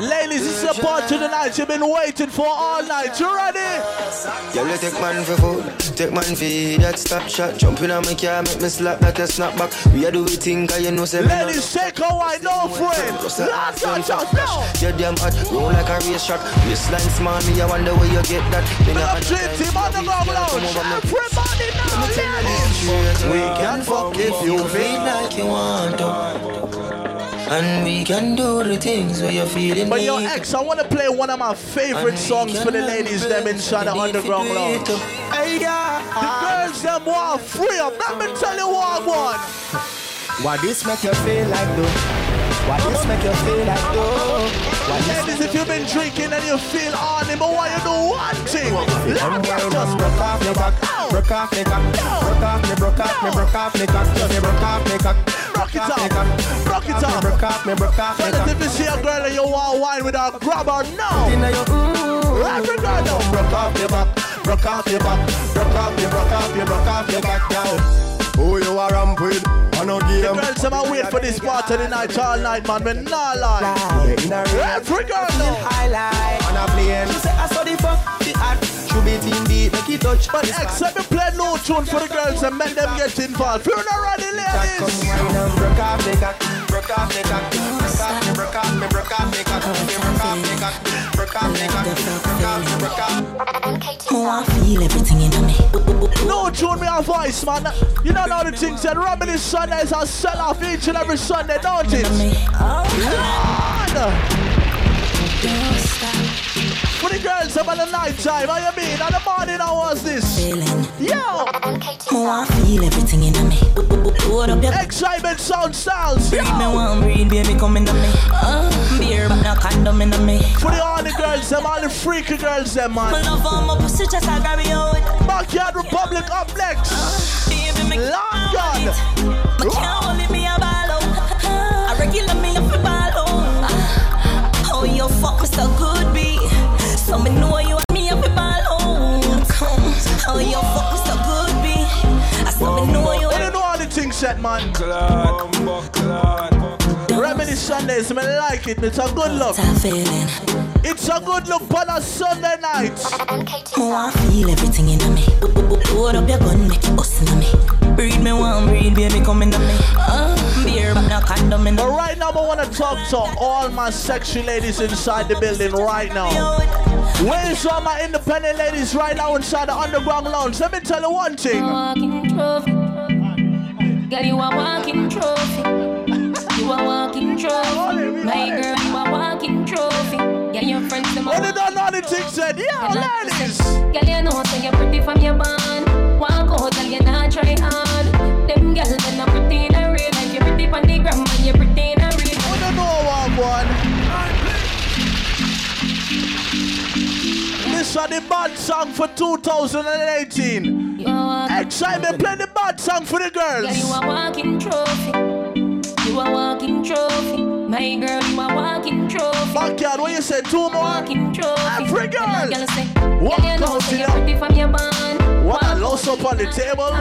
Ladies, this is a part to the night you've been waiting for all night. You ready? Yeah, we take man for food, take man for that Snapchat. Jumping on my car, make me slap that snap back. We are doing things, you know, say. Ladies, take a white, no friend. Last shot, no. You're damn hot, roll like a race track. Waistline small, me, I wonder where you get that. Love Dream Team, Underground Lounge. Everybody now, yeah. We can fuck if you feel like you want to. And we can do the things where you're feeling. But yo, X, I want to play one of my favorite songs for the ladies them inside the Underground Lounge. Hey, yeah, the girls them want free up. Let me tell you what I want. Why this make you feel like though? Why this make you feel like though? Ladies, if you've been drinking and you feel horny, but why you do one thing? Let me just broke off your back, broke off your cock, broke off your, broke off your, broke off your cock, broke off your cock. Rock it up, rock it up. Fellas, if you see a girl and you want wine without grab her, no. Let me go down. Broke off your back, broke off your back, broke off your, broke off your, broke off your back down. Who you are ramp with? I know the girls them a wait for this part of the night all night, man. We nah lie. Every girl though. Highlight on a plane. She say I saw the fuck the act. Should be team beat, make it touch. But X, let me play no tune for the girls and make them get involved. You're not ready, ladies. Broke off the cock, broke off the cock, broke off the cock, broke off the cock, broke off the cock, broke off the cock. Oh, I feel everything in me. No tune me a voice, man. You know all the things that Remedy Sundays are sell off each and every Sunday, don't it? Lord! For the girls up at the night time, how you mean? At the morning hours this? Feeling. Yo! Oh, I feel everything in me. What up, Excitement sound styles. Breathe me one, breathe, baby, come into me. Beer, but no condom into me. For the all the girls them, all the freaky girls them, man. My love on my pussy, just I grab you out. Backyard Republic up next. Baby, make long gun. But can't hold me a ball out. I regular me up a ball out. Oh, you fuck me so good, B. So me know you and me up a ball home. Come, how your fuck so good be? I saw me know you. I don't know all the things set, man. Remedy Sundays, man, like it. It's a good look. It's a good look for a Sunday night. Oh, I feel everything in me. Hold up your gun, make it bust in me. Breathe me one, breathe, baby, come in me. Beer, but no condom in me. But right now, I want to talk to all my sexy ladies inside the building right now. Where's all my independent ladies right now inside the Underground Lounge? Let me tell you one thing. Walking trophy. Girl, you a walking trophy. You a walking trophy. My girl, you a walking trophy. Get your friends them all. They don't know the thing said. Yeah, ladies. Girl, you know so you're pretty from your band. Walk out, girl, you not try hard. Them girls, they're not pretty in a real life. You're pretty from the gram, and you're pretty in a real life. I don't know one. This is the bad song for 2018. Excitement, play the bad song for the girls. Girl, you a walking trophy. You a walking trophy. My girl, you a walking trophy. Backyard, what you say? Two more? Walking trophy. Every girl. Walk out in your band. What I lost up on the table.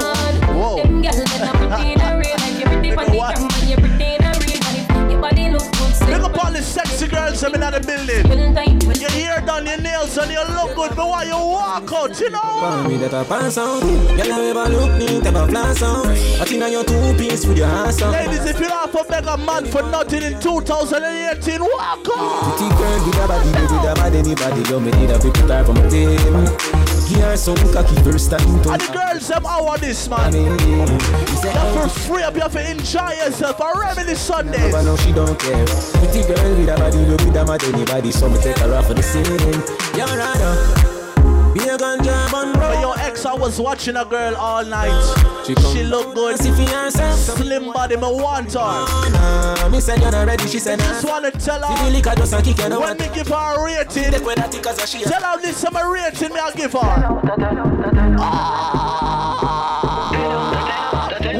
Whoa. Them girls that are pretty in a real life. You're pretty from the drum and you're pretty in a real life. Your body looks good. Look up all the sexy girls I'm in the building. Your hair done, your nails and you look good, but why you walk out, you know what? For me that I pass out, you never look neat, never flash out. I think I your two-piece with your ass out. Ladies, if you have a mega man for nothing in 2018, walk out! Pretty girl with a body, anybody, you may need a big guy from a table. Give her some cocky first time. And the girls, them hour this, man. You're for free up, you have to enjoy yourself. I Remedy Sundays. But no, she don't care. Pretty girl with a body, look with a mad anybody. So me take her off for the same. You're right. Be a gun job on road. Your ex, I was watching a girl all night. She looked good. Slim body, me want her. Me said you're not ready, she said. I just want to tell her. When me give her a rating, tell her this is my rating me I give her.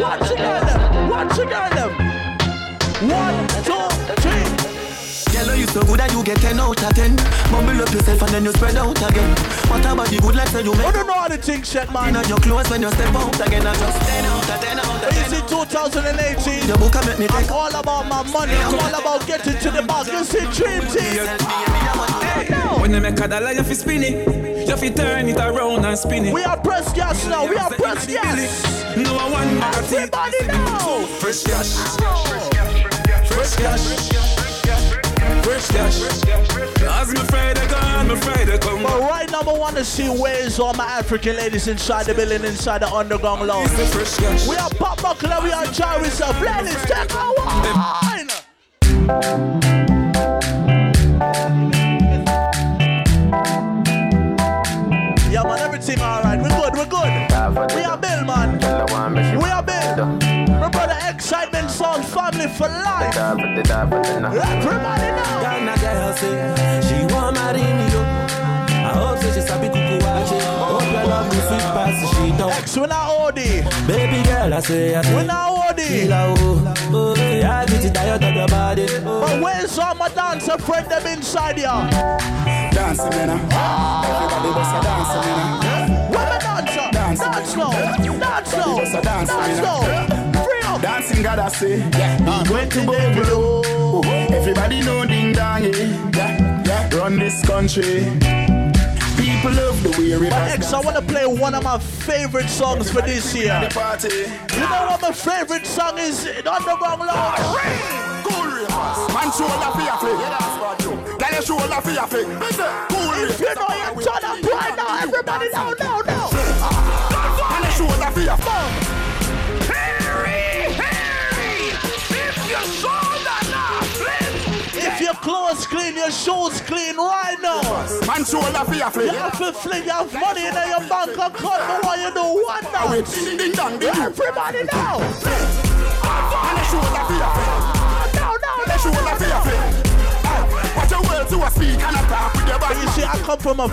Watch again, watch again. 1, 2, 3. Yellow, you so good that you get 10 out of 10. Mumble up yourself and then you spread out again. What about the good life that you make? I don't know how to think shit, man. You're your clothes when you step out again. I just 10 out of 10 out of 10. It's in 2018. The book I make me take. I'm all about my money. I'm all about getting to the bag. You see, Dream Team. When they make a dollar, you feel spinning. You feel turn it around and spinning. We are press gas now. We are press gas. No one more. Everybody now. Fresh gas. Fresh gas. Fresh cash. As my Friday come, my Friday come. But right now I wanna see where's all my African ladies inside the building, inside the underground lounge. We are Pop Buckler, we are Jarvis of Ladies, take our wine. Yeah man, everything alright, we're good. We are Bill man. We are Bill. My brother Excitement Sound family for life. Everybody now. Ghana girl say she want marry me. I hope so she sabi kuku wache. Hope you love me sweet past she don't. Ex we na Odi. Baby girl I say I we na Odi. I get it tired of your body. But where's all my dancer friend them inside ya? Dancing man. Everybody was a dancing man. Women dancer. Dance slow. Dance slow. Dancing God I say, I'm going to blow. Everybody know ding dong, yeah. Run this country. People love the way we dance. I want to play one of my favorite songs everybody for this year. You know what my favorite song is? In Underground Lounge. Cool. Man show la fia fake. Girl show la fia fake. Cool. If you know your turn up right now, everybody now. Man show la fia fake. If your clothes clean, your shoes clean right now. Man, show love for your fling. You have to fling, you have money in your bank account. But what you do, what now? Everybody now. Man, show love for your fling. No. Show love for your fling. Watch your words, you speak and talk with your body. You see, I come from a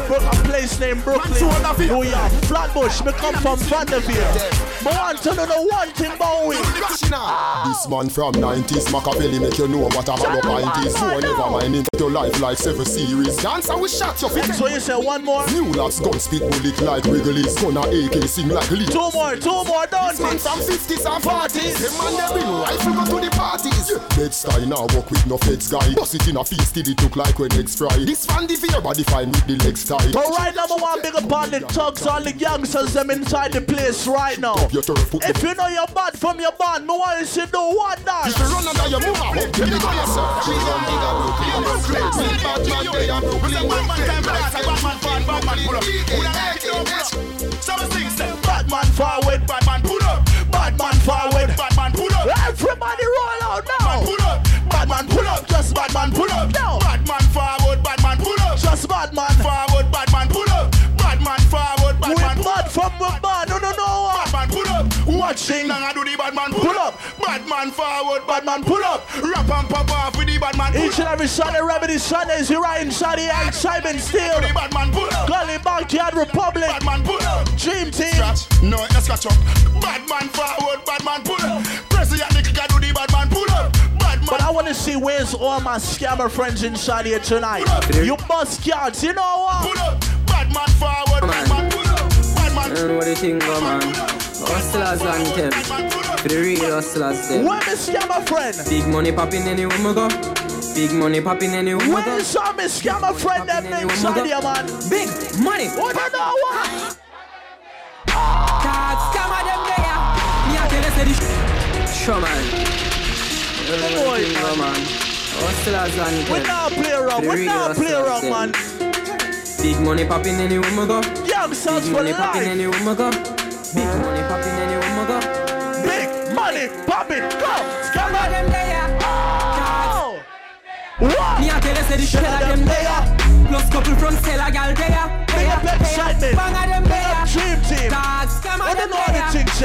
place named Brooklyn, New York, Flatbush. I come from Vanderbilt. But want to know the one thing about we. This man from 90s, Machiavelli make you know what a hollow pint is. So never mind into your life like seven series. Dance and we shot your feet. So you say one more. New lads gun spit bullet like Wrigley's. Gonna AK sing like Lee. Two more, don't man from 50s and 40s. The man they bring life, we go to the parties. Dead style now walk with no feds guy. Bust it in a feast till it took like when eggs fry. This fan the fear body fine with the legs tied. So right now I want big upon the thugs, all the youngsters them inside the place right now. If you know you're bad from your band, no one should do what that. If you run under your move, you know yourself. She's a nigga, Batman pull up. Everybody roll out now. Batman pull up. Just Batman pull up now. Batman forward, Batman pull up. Just Batman forward, Batman pull up. Batman forward, Batman pull up. From the band, no. Watching and I do the Batman pull up. Batman forward, Batman pull up. Rap and pop off with the Batman pull up. Each and every Sunday, Remedy Sundays, you're right inside the Excitement still. The Batman pull up. Gully Backyard Republic. Batman pull up. Dream Team. Scratch. No, let's catch up. Batman forward, Batman pull up. President Nick can do the Batman pull up. Batman. But I want to see where's all my scammer friends inside here tonight. You bust cards, you know what? Pull up. Batman forward, Batman pull up. Batman. I don't know what you think, man. Hustlers and them, for the real hustlers them. Where is scammer friend? Big money popping anywhere we go. Where is all my scammer friend them inside here man? Big money. What do you want? Cause scammer them there. Me a tell you say this show man. Hustlers and them. We not play around man. Big money popping anywhere we go. Young sons for life. Big money popping, go! Scammer them there! Oh! What? Me a tell you say the shella them there. Plus couple from Stella gal there. Big up Excitement. Bang a them there. Dream Team. Scammer them there.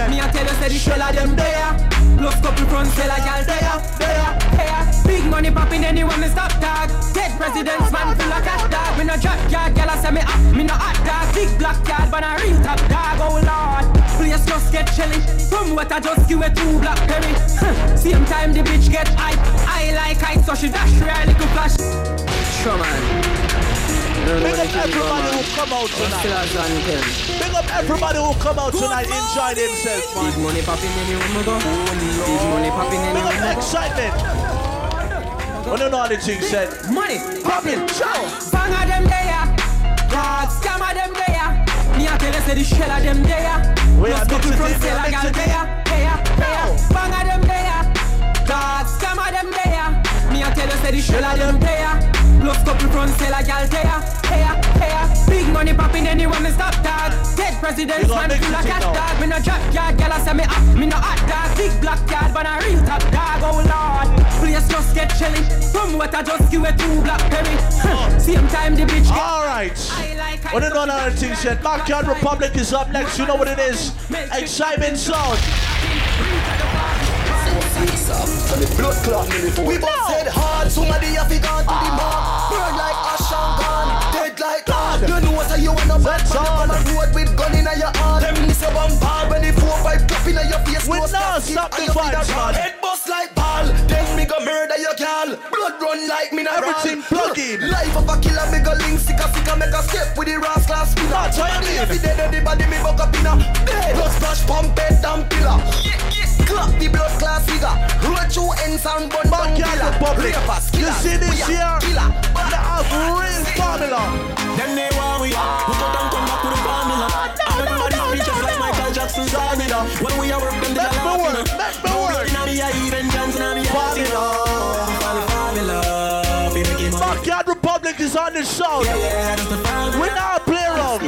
Me a tell you say the shella them there. Plus couple from Stella gal there. Big money popping anywhere me stop tag. Dead presidents man full of cash dog. Me no drop yard, gyal a say me no hot dog. Big black yard, but I real top dog. Oh Lord. Place just get chilly. From what I just give a two blackberry. Same time the bitch get hype. I like high kite, so she dash real little flash. Sure, man. Big up everybody who come out tonight. Big up everybody who come out tonight. Enjoy themselves, man. Big money popping in your mother. Big money popping in your mother. Big up excitement. I don't know how the thing said. Money, poppin', show! Bang of them there, God, scam of them there. Me a tell you say the shell of them there. We are mixing it, we are mixing it. Bang of them there, God, scam of them there. Me a tell you say the shell of them there. Plus couple from Stella Galtea, big money popping anywhere me stop that. Dead presidents man feel like a dog. Me no drop yard, girl I say me up, me no hot dog. Big black yard, but a real top dog, oh lord. Place just get chilly. From what I just give a two black penny. Same time the bitch. Alright, what is on our t-shirt? Backyard Republic is up next, you know what it is. Excitement sound. And the blood clot in the phone. We both said hard, somebody have it gone to the bar. Burn like ash and gone, dead like God. You know what you want to bad man on the road with gun in your arm. Them miss a bomb ball when the 4-5 drop in your face. When now stop the vibes, man. Head bust like ball, then me go murder your gal. Blood run like mineral. Everything plug in. Life of a killer, me go link, sicka, make a step with the rasp class spinner. That's what I mean. Every day the body me buck up in a dead. Blood splash, pump, bed, damn pillar. Clap the blood class figure. Roll two ends and bun down killer. Rapers, killer. You see this here? Killer. They have real formula. Them they want we. We go down, come back to the formula. Everybody's features like Michael Jackson's formula. When we are working, they are working. Let me work. Now we are even dancing, now we are formula. Formula. Backyard Republic is on the show. Yeah, that's the formula. We now play around.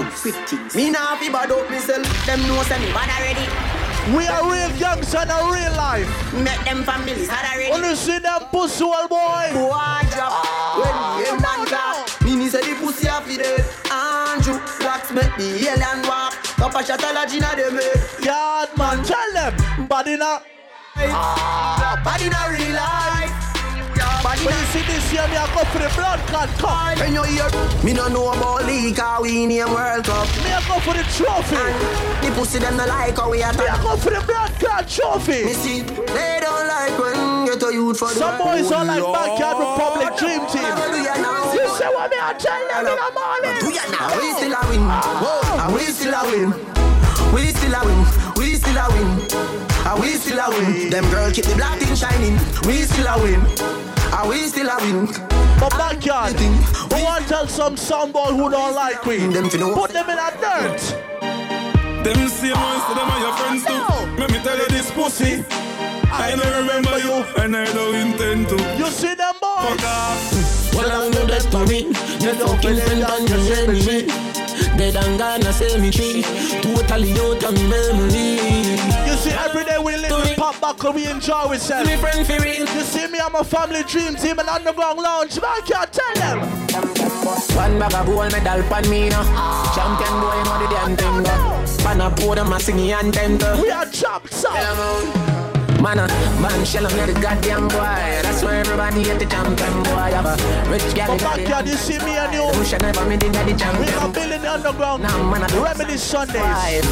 Me now be bad up myself. Them know send me bad already. We are real youngs and a real life. Met them families had already. Wanna see them pussy well boy? Who I drop? When you man clap, Mimi said the pussy off the dead. Andrew wax make the yell and walk. Papa Shatala Gina de me. Yard man, tell them. Badina. Badina real life. When you see this year, me a go for the blood clot cup. When you hear, me no know about league, how we name World Cup. Me a go for the trophy. And the pussy them no like how we attack. Me a go for the blood clot trophy. Me see, they don't like when you get a youth for the some world. Boys are like Backyard Republic Dream Team. You see what me a tell them in the morning? Do you now? We still a win. Are we still a win? We still a win. We still a win. Are we still a win? Them girls keep the black thing shining. We still a win. Are we still a win? But Backyard, we want to tell some boy who don't like we. Put them in a dirt. Them same ones to them are your friends too. Let me tell you this pussy. I don't remember you and I don't intend to. You see them boys? Well, I know the story. You're talking and you're me. Dead and gone a cemetery. Totally out of memory. You see every day we live in pop back and we enjoy ourselves. Me friend for real. You see me and my family Dream Team and Underground Lounge. Man can't tell them. One bag of gold medal pan me now. Champion boy in all the damn thing now. Pan a pour them a singing and tender. We are chopped up. Man, man, shell of the goddamn boy. That's where everybody get the champion boy. Have a rich gal. Backyard, you see me and you. We are building the underground. Remedy Sundays.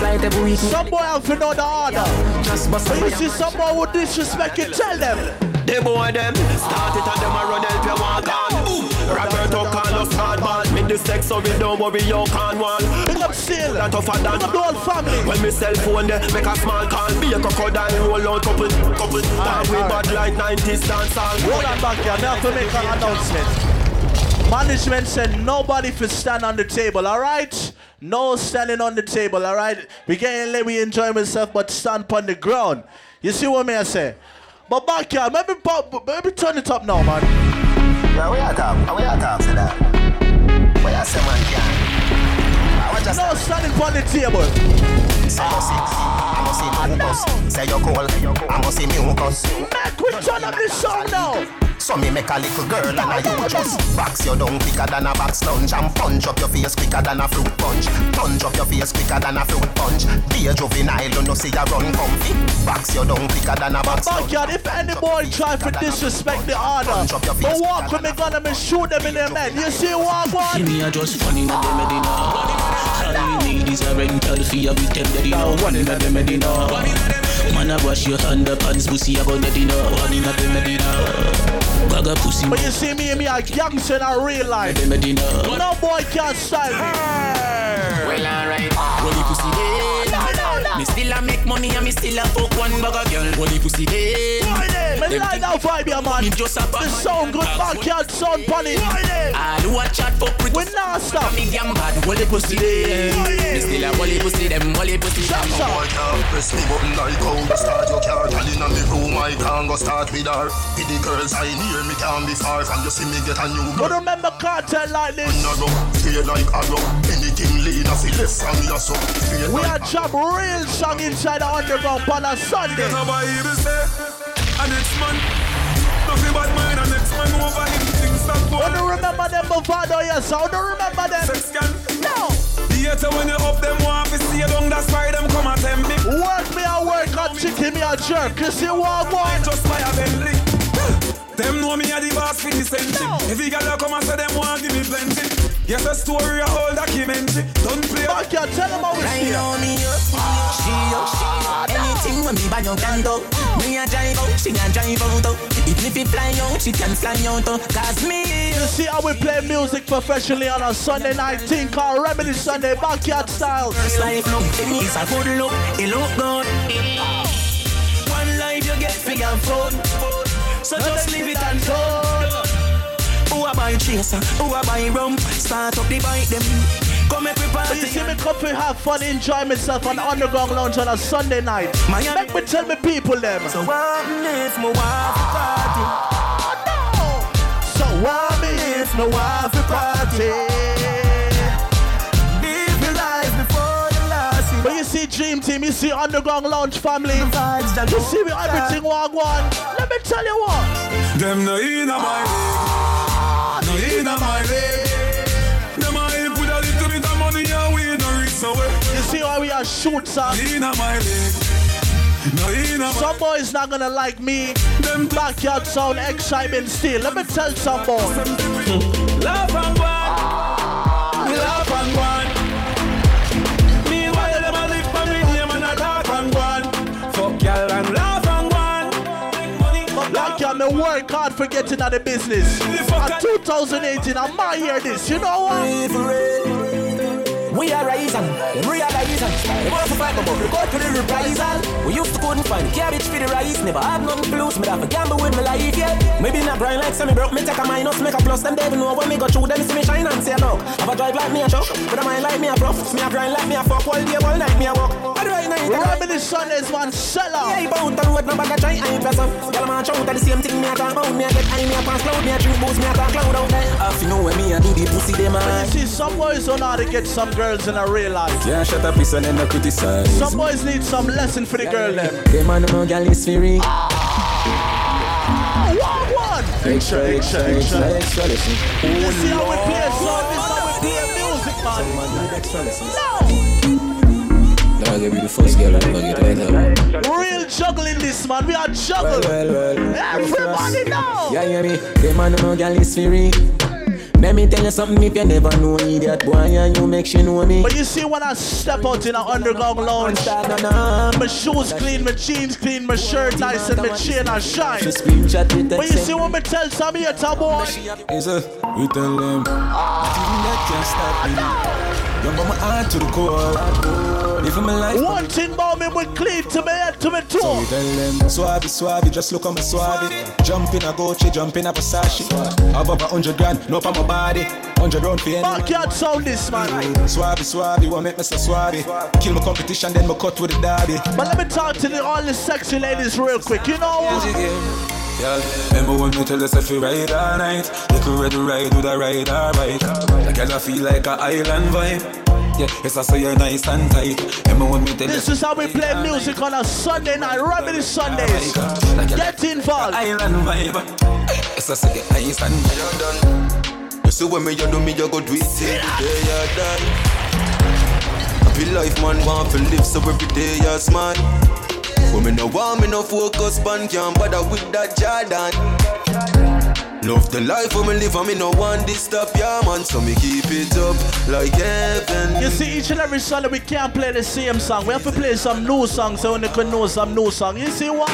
Some boy have to know the order. But you see some boy who disrespect you, tell them. They boy them. Start it and them a run help you walk on. Roberto Carlos hardball. Make the sex so we don't worry you can't wall. Pick up still. That tougher than the whole family. When me cell phone there, make a small call. Be a crocodile, roll out, couple. That we bad like 90s dance all. Hold on back here, now to make an announcement. Management said nobody for stand on the table, alright? No standing on the table, alright? We getting late, we enjoy myself, but stand upon the ground. You see what me I say? But back here, maybe turn it up now, man. Now we are talking. We are talking that. We are someone can. No standing on the table. Say no six. I must see man bus. Say you cool. I must see me who cuss. Man, quick turn up this song now. So me make a little girl and I you just box you down quicker than a box lunch and punch up your face quicker than a fruit punch. Punch up your face quicker than a fruit punch. Be a juvenile, don't see a run comfy. Box you down quicker than a box lunch. Backyard, if any boy try to disrespect the order, don't walk with me gun and me shoot them in their head. You see what one? See me a just running at the Medina. All we need is a rental fee, a big 10 that you know. Running at the Medina. Man, I wash your underpants, pussy, I go let it know. One in the Medina, Gaga pussy. But you see me and me a gangster in a real life. No boy can't style me. Well, alright. Holy pussy, me still a make money and me still a fuck one bugger girl. Holy pussy, me like that vibe, yeah, man. Me just a bad man. The sound good, backyard sound funny. I do a chat for pretty. We not stop. Me damn bad. Holy pussy, me still a holy pussy them. Holy pussy them. Boy can't press me button like how you start your car. Girl inna me room, I can't go start with her. With the girls I near, me can't be far. And you see me get a new girl. But remember cartel like this. Feel like arrow. Anything lean off the left from your soul. We are jump real song inside the underground on a Sunday. And it's man, nothing but mine. And next man over him, things that go. Don't remember them before, though, yes. I don't remember them. Sex can. No. Theater when you up them, want to see along, that's why them come at them. Work me a work, and chicken me a jerk. You see what I want? Just buy a Bentley. Them know me a the boss for the century. If you gotta come and say them want give me plenty. Yes, a story of all documentary. Don't play back here, tell them how we see her. Me up, she up, anything when me buy your can do. Me a drive out, she can drive out. Even if it fly out, she can fly out. Cause me. You see how we play music professionally on a Sunday night thing called Remedy Sunday, backyard style. This life look, it's a good look, it look good. One life you get big and fun. So just leave it and go. Who are buying chaser? Who are buying rum? Start up the bite them. Come every party. You see me come to have fun, enjoy myself on Underground Lounge on a Sunday night. Miami. Make me tell me people them. So what if my wife a party? Oh, no. So what if my wife a party? Live your life before the last year. But you see Dream Team, you see Underground Lounge family. You see me everything one. Let me tell you what. Them no in my way, no in my way. Them I put a little bit of money and we no risk away. You see how we are shoots up. In my way, no in. Some boys not gonna like me. Them backyard sound excitement still. Let me tell some boy. Love and one, love and one. Meanwhile them a live for me, them and a talk and one. Fuck y'all and love. I work hard for getting out of business. At 2018, I might hear this. You know what? We are rising, realizing. We want to fight about we go to the reprisal. We used to couldn't find cabbage for the rice. Never had no clues, me have a gamble with my life, yeah. Maybe not grind like semi broke, me take a minus, make a plus. Them devil know when me go through, them see me shine and say look. Have a drive like me a truck, but a mind like me a prof. Me a grind like me a fuck, all day, all night, me a walk. Remedy Sundays, man, sell out. Yeah, bound the road, no bag of try, I ain't person. Y'all man shout at the same thing, me a talk about. Me a get high, me a pass cloud, me a drink booze, me a talk cloud out. Half you know when me a do the pussy, they man. You see, some boys don't know how to get some girls in a real life. Yeah, shut up, listen, and not criticize. Some boys need some lesson for the girl, them. They man, no girl is free. What? Extra, listen. You see how we play a song, this how we play music, man. No! Give you the first girl I'm gonna get right now. Real juggling this man, we are juggling. Well. Everybody know. Yeah, hear me. The man no girl is free. Let me tell you something, if you never know me, that boy and you make she know me. But you see when I step out in an Underground Lounge, my shoes clean, my jeans clean, my shirt nice and my chain I shine. But you see when me tell some here to boy, is a we tell them to the core. One thing about me, we clean to my head, to my toe. So we tell them, swabby, just look at my swabby. Jump in a Gucci, jump in a Versace. Above $100,000, no for my body. $100 for anyone. Backyard sound this, man. Swabby, what make me so swabby? Kill my competition, then my cut with the derby. But let me talk to all the sexy ladies real quick, you know what? Yeah, remember when you tell us if you ride all night. You could ready ride with a ride alright. Like girl I feel like an island vibe. Yeah, yes I say you're nice and tight. When me tell this is how we play music on a Sunday night. Remedy Sundays. Get involved. Island vibe. Yes I say you're nice and tight. You see when me you do me you go do it every day you die. Happy life man want to live so every day you smile. When me no want me no focus man can't bother with that Jordan. Love the life when me live and me no want this stuff, yeah man. So me keep it up. like heaven. You see, each and every Sunday we can't play the same song. We have to play some new songs so you can know some new song. You see what?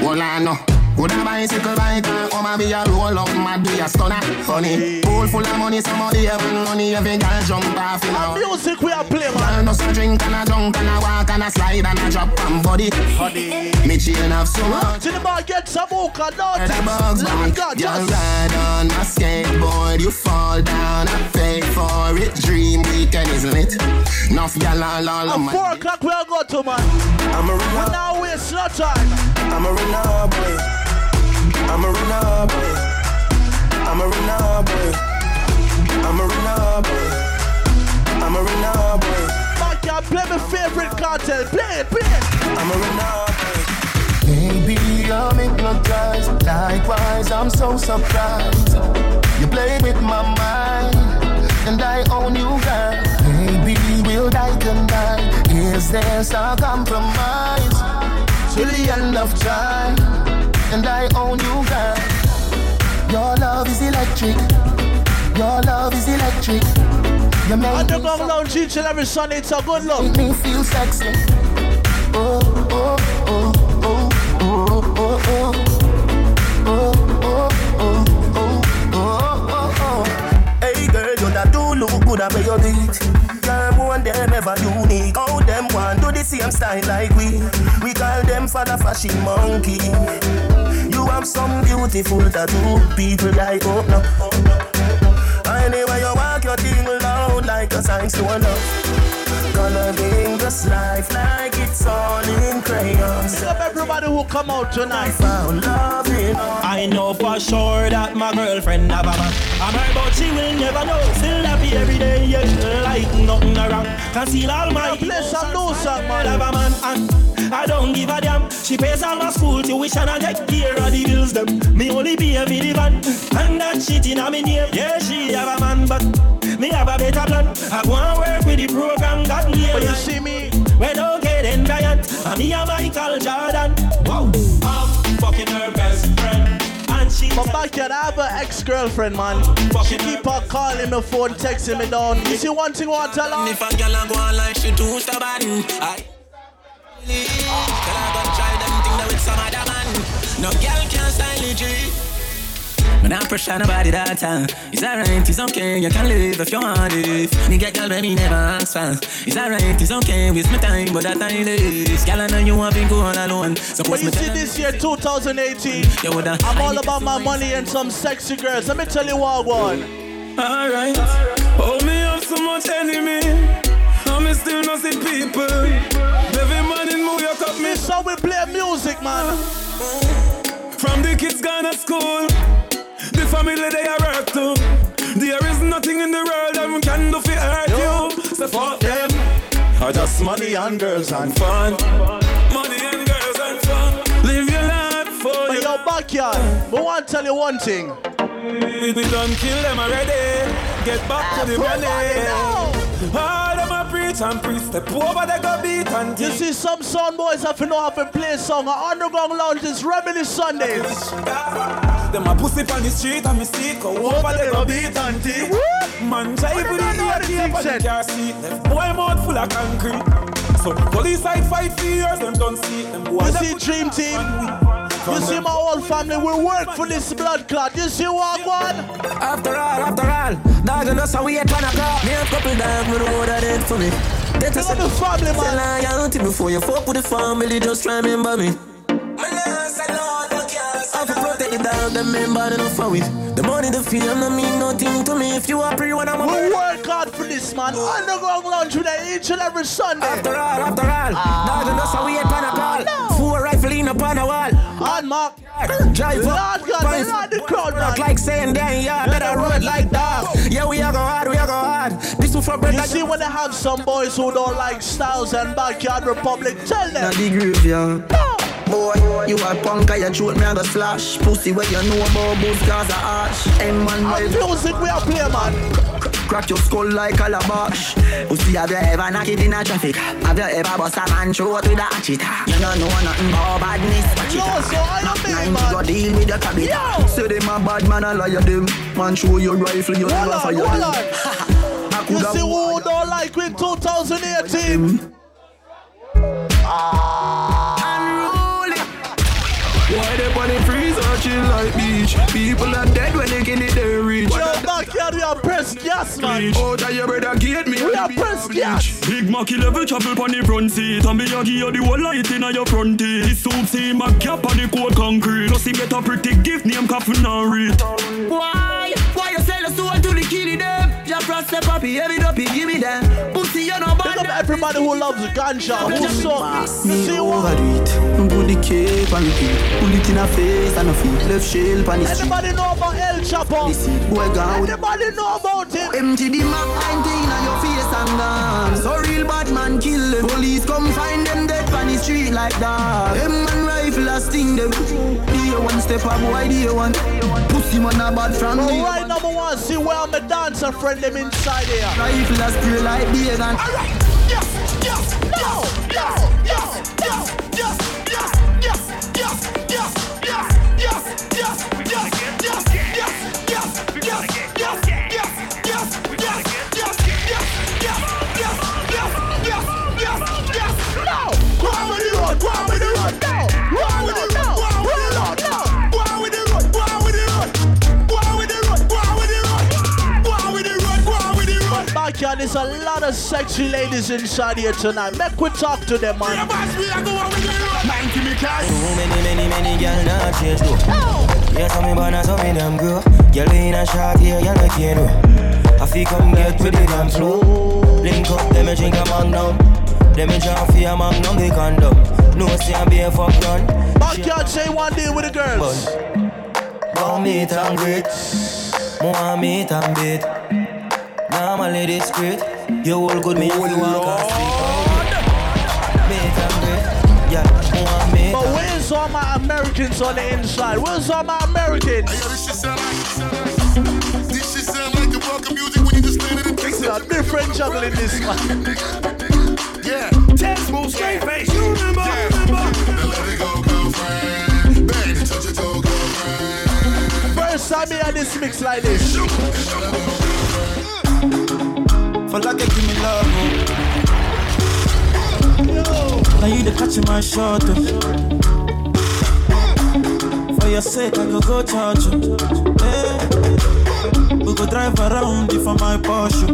Well, I know. Would a bicycle biker, or maybe a roll up, might be a stunner. Funny, pool full of money, somebody having money, every girl jump off, you know. Music we are playing, man. Girl, no drink and a dunk and a walk and a slide and a drop and body. Honey, me chain up so much. Till the bar gets some hookah, no tips. Let me go, just ride on my skateboard, you fall down, I pay for it. Dream weekend is lit. Nuff y'all all on my. At 4 o'clock we'll go to, man. I'm a runner. We're now waste no time. I'm a runner, boy. I'm a runner boy. I'm a runner boy. I'm a runner boy. I'm a runner boy. Backyard, play my favorite cartel. Play it, play it. I'm a runner boy. Baby, I'm hypnotized. Likewise, I'm so surprised. You played with my mind, and I own you, girl. Baby, we'll die tonight. Is there some compromise? Till the end of time. And I own you, girl. Your love is electric. Your love is electric. You make Underground Lounge each and every Sunday. It's a good love. Make me feel sexy. Oh, oh, oh, oh, oh, oh, oh, oh, oh, oh, oh, oh, oh. Hey girl, you that do look good at where you did. Girl, one them ever unique. All them want do the same style like we. We call them for the fashion monkey. You have some beautiful tattoo. People like, oh no, oh, no. Anyway, you walk your thing loud like a sign to love. Coloring this life like it's all in crayons. Up everybody who come out tonight. I found love in all. I know for sure that my girlfriend have a man. I'm her, but she will never know. Still happy every day, yeah, like nothing around. Conceal all my bless and no song, man. Have a man and I don't give a damn. She pays all my school tuition and take care of the bills them. Me only pay for the van and that shit in a me name. Yeah, she have a man, but me have a better plan. I wanna work with the program, God me. But you see me, when okay then Bryant and me and Michael Jordan. Wow, I'm fucking her best friend. But Backyard, I have an ex-girlfriend, man. She keep on calling me phone, texting me down. You see one thing what I love? If a girl a go on like she too stubborn, no girl can style it. Man, I pressure nobody that time. It's alright, it's okay, you can live if you want it. Nigga, girl, baby, never ask for. It's alright, it's okay, waste my time, but that time is. Girl, I know you want to go all alone. But you see this year, 2018, I'm all about my money and some sexy girls. Let me tell you what I want. Alright, hold me up so much enemy. I'm still not see people. This how we play music, man. From the kids gone to school, the family they are hurt to. There is nothing in the world that we can do for hurt you. So fuck them. Or just money and girls and fun. Money and girls and fun. Live your life for you. Your backyard. But I want to tell you one thing. We done kill them already. Get back to the money. And priest, step over the go beat and you see some sound boys have to know how to play a song. Our Underground Lounge is Remedy Sundays. Then my pussy on the street and me see go over the go beat and tea. Man jive with the ear and the car seat. Left boy mouth full of concrete. So police side 5 years and don't see them. You see Dream Team. You see my whole family. We work for this blood clot. You see what one? After all. Dog and us how we at 1 o'clock. Me a couple dogs with the water dead for me. They just said, tell I auntie before you fuck with the family, just remember me. I can protect the dog, the member, they don't for it. The money, the fee, I'm not mean nothing to me. If you are free when I'm a man. We work hard for this, man. Underground Lounge today, each and every Sunday. After all. Dog and us how we at 1 o'clock. Full rifle in upon a wall. On mark. Drive up. Lord God, Lord the crowd, man. Like saying, damn, yeah, better road like that. Yeah, we are go hard. This is for bread. You see when they have some boys who don't like styles and Backyard Republic, tell them. The graveyard. No. Boy, you a punk, I shoot me on the slash. Pussy where you know about both cars are arch. And man, I'm music we are play, man. Crack your skull like a labash. Pussy, have you ever knocked it in a traffic? Have you ever bust a man throat with a hatchet? You don't know nothing about badness. No, so I am man. You got deal with the cabbage. Say them a bad man and lie to them. Man, show your rifle, you never fire them. You see who don't like in 2018? Unruly. Why the bunny freeze or chill like beach? People are dead when they get it their reach. We are back here, we are pressed gas, man. Oh, that your brother get me. We are pressed gas. Big Mackey level travel on the front seat. And be a gear the whole light in your front teeth. This soup seem a cap on the cold concrete. Just him get a pretty gift named Coffin and Reed. Why? Why you sell us to the killie them? Your press step up, he heavy up, he give me them. Pussy, you know, bad. Pick up everybody who loves ganja, who sucks. Me overdo it. Put the cape on the feet. Put it in her face and her feet. Left shell on the street. Anybody know about El Chapo? Anybody know about it? Empty the map and thing on your face and gone. So real bad man kill them. Police come find them dead on the street like that. Them man rifle a sting them. Dear one step up, why dear one? Pussy man a bad friend. Alright, number one, see where I'm a dancer friend. Them inside here. Rifle as pure like beer and alright. Yes, no, there's a lot of sexy ladies inside here tonight. Make we talk to them, man. Yeah, boss, we are going with you. Man, give me class. Too many girls not change, though. Oh. Yeah, some me born and some me damn grow. Girl in a shot here, girl like you know. I feel come get with the damn flow. Link up, let me drink a magnum. Let me drink a magnum, they condom. No, say I'm being fucked on. Backyard say one day with the girls. Go meet and greet. More meet and beat. I'm a lady straight. You all good, me, you all can't sleep. Yeah, but where's all my Americans on the inside? Where's all my Americans? This shit sound like the rock music when you just landed in Texas. It's a different jungle in this one. Yeah, Tex move straight face. You remember, let it go, girlfriend. Bang, touch your toe, girlfriend. First time I had this mix like this. For like I give me love. Oh. Now you the catch in my shot. Oh. For your sake I go charge you. Hey. We go drive around you for my Porsche.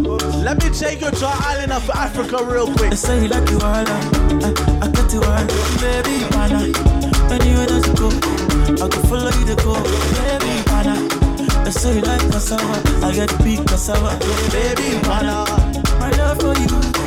Let me take you to an island of Africa real quick. They say you like the island. I got the island. Baby, banana. Anywhere that you go, I can follow you to go. Baby, banana. I say you like cassava, I get big cassava. Baby, mana, my love for you.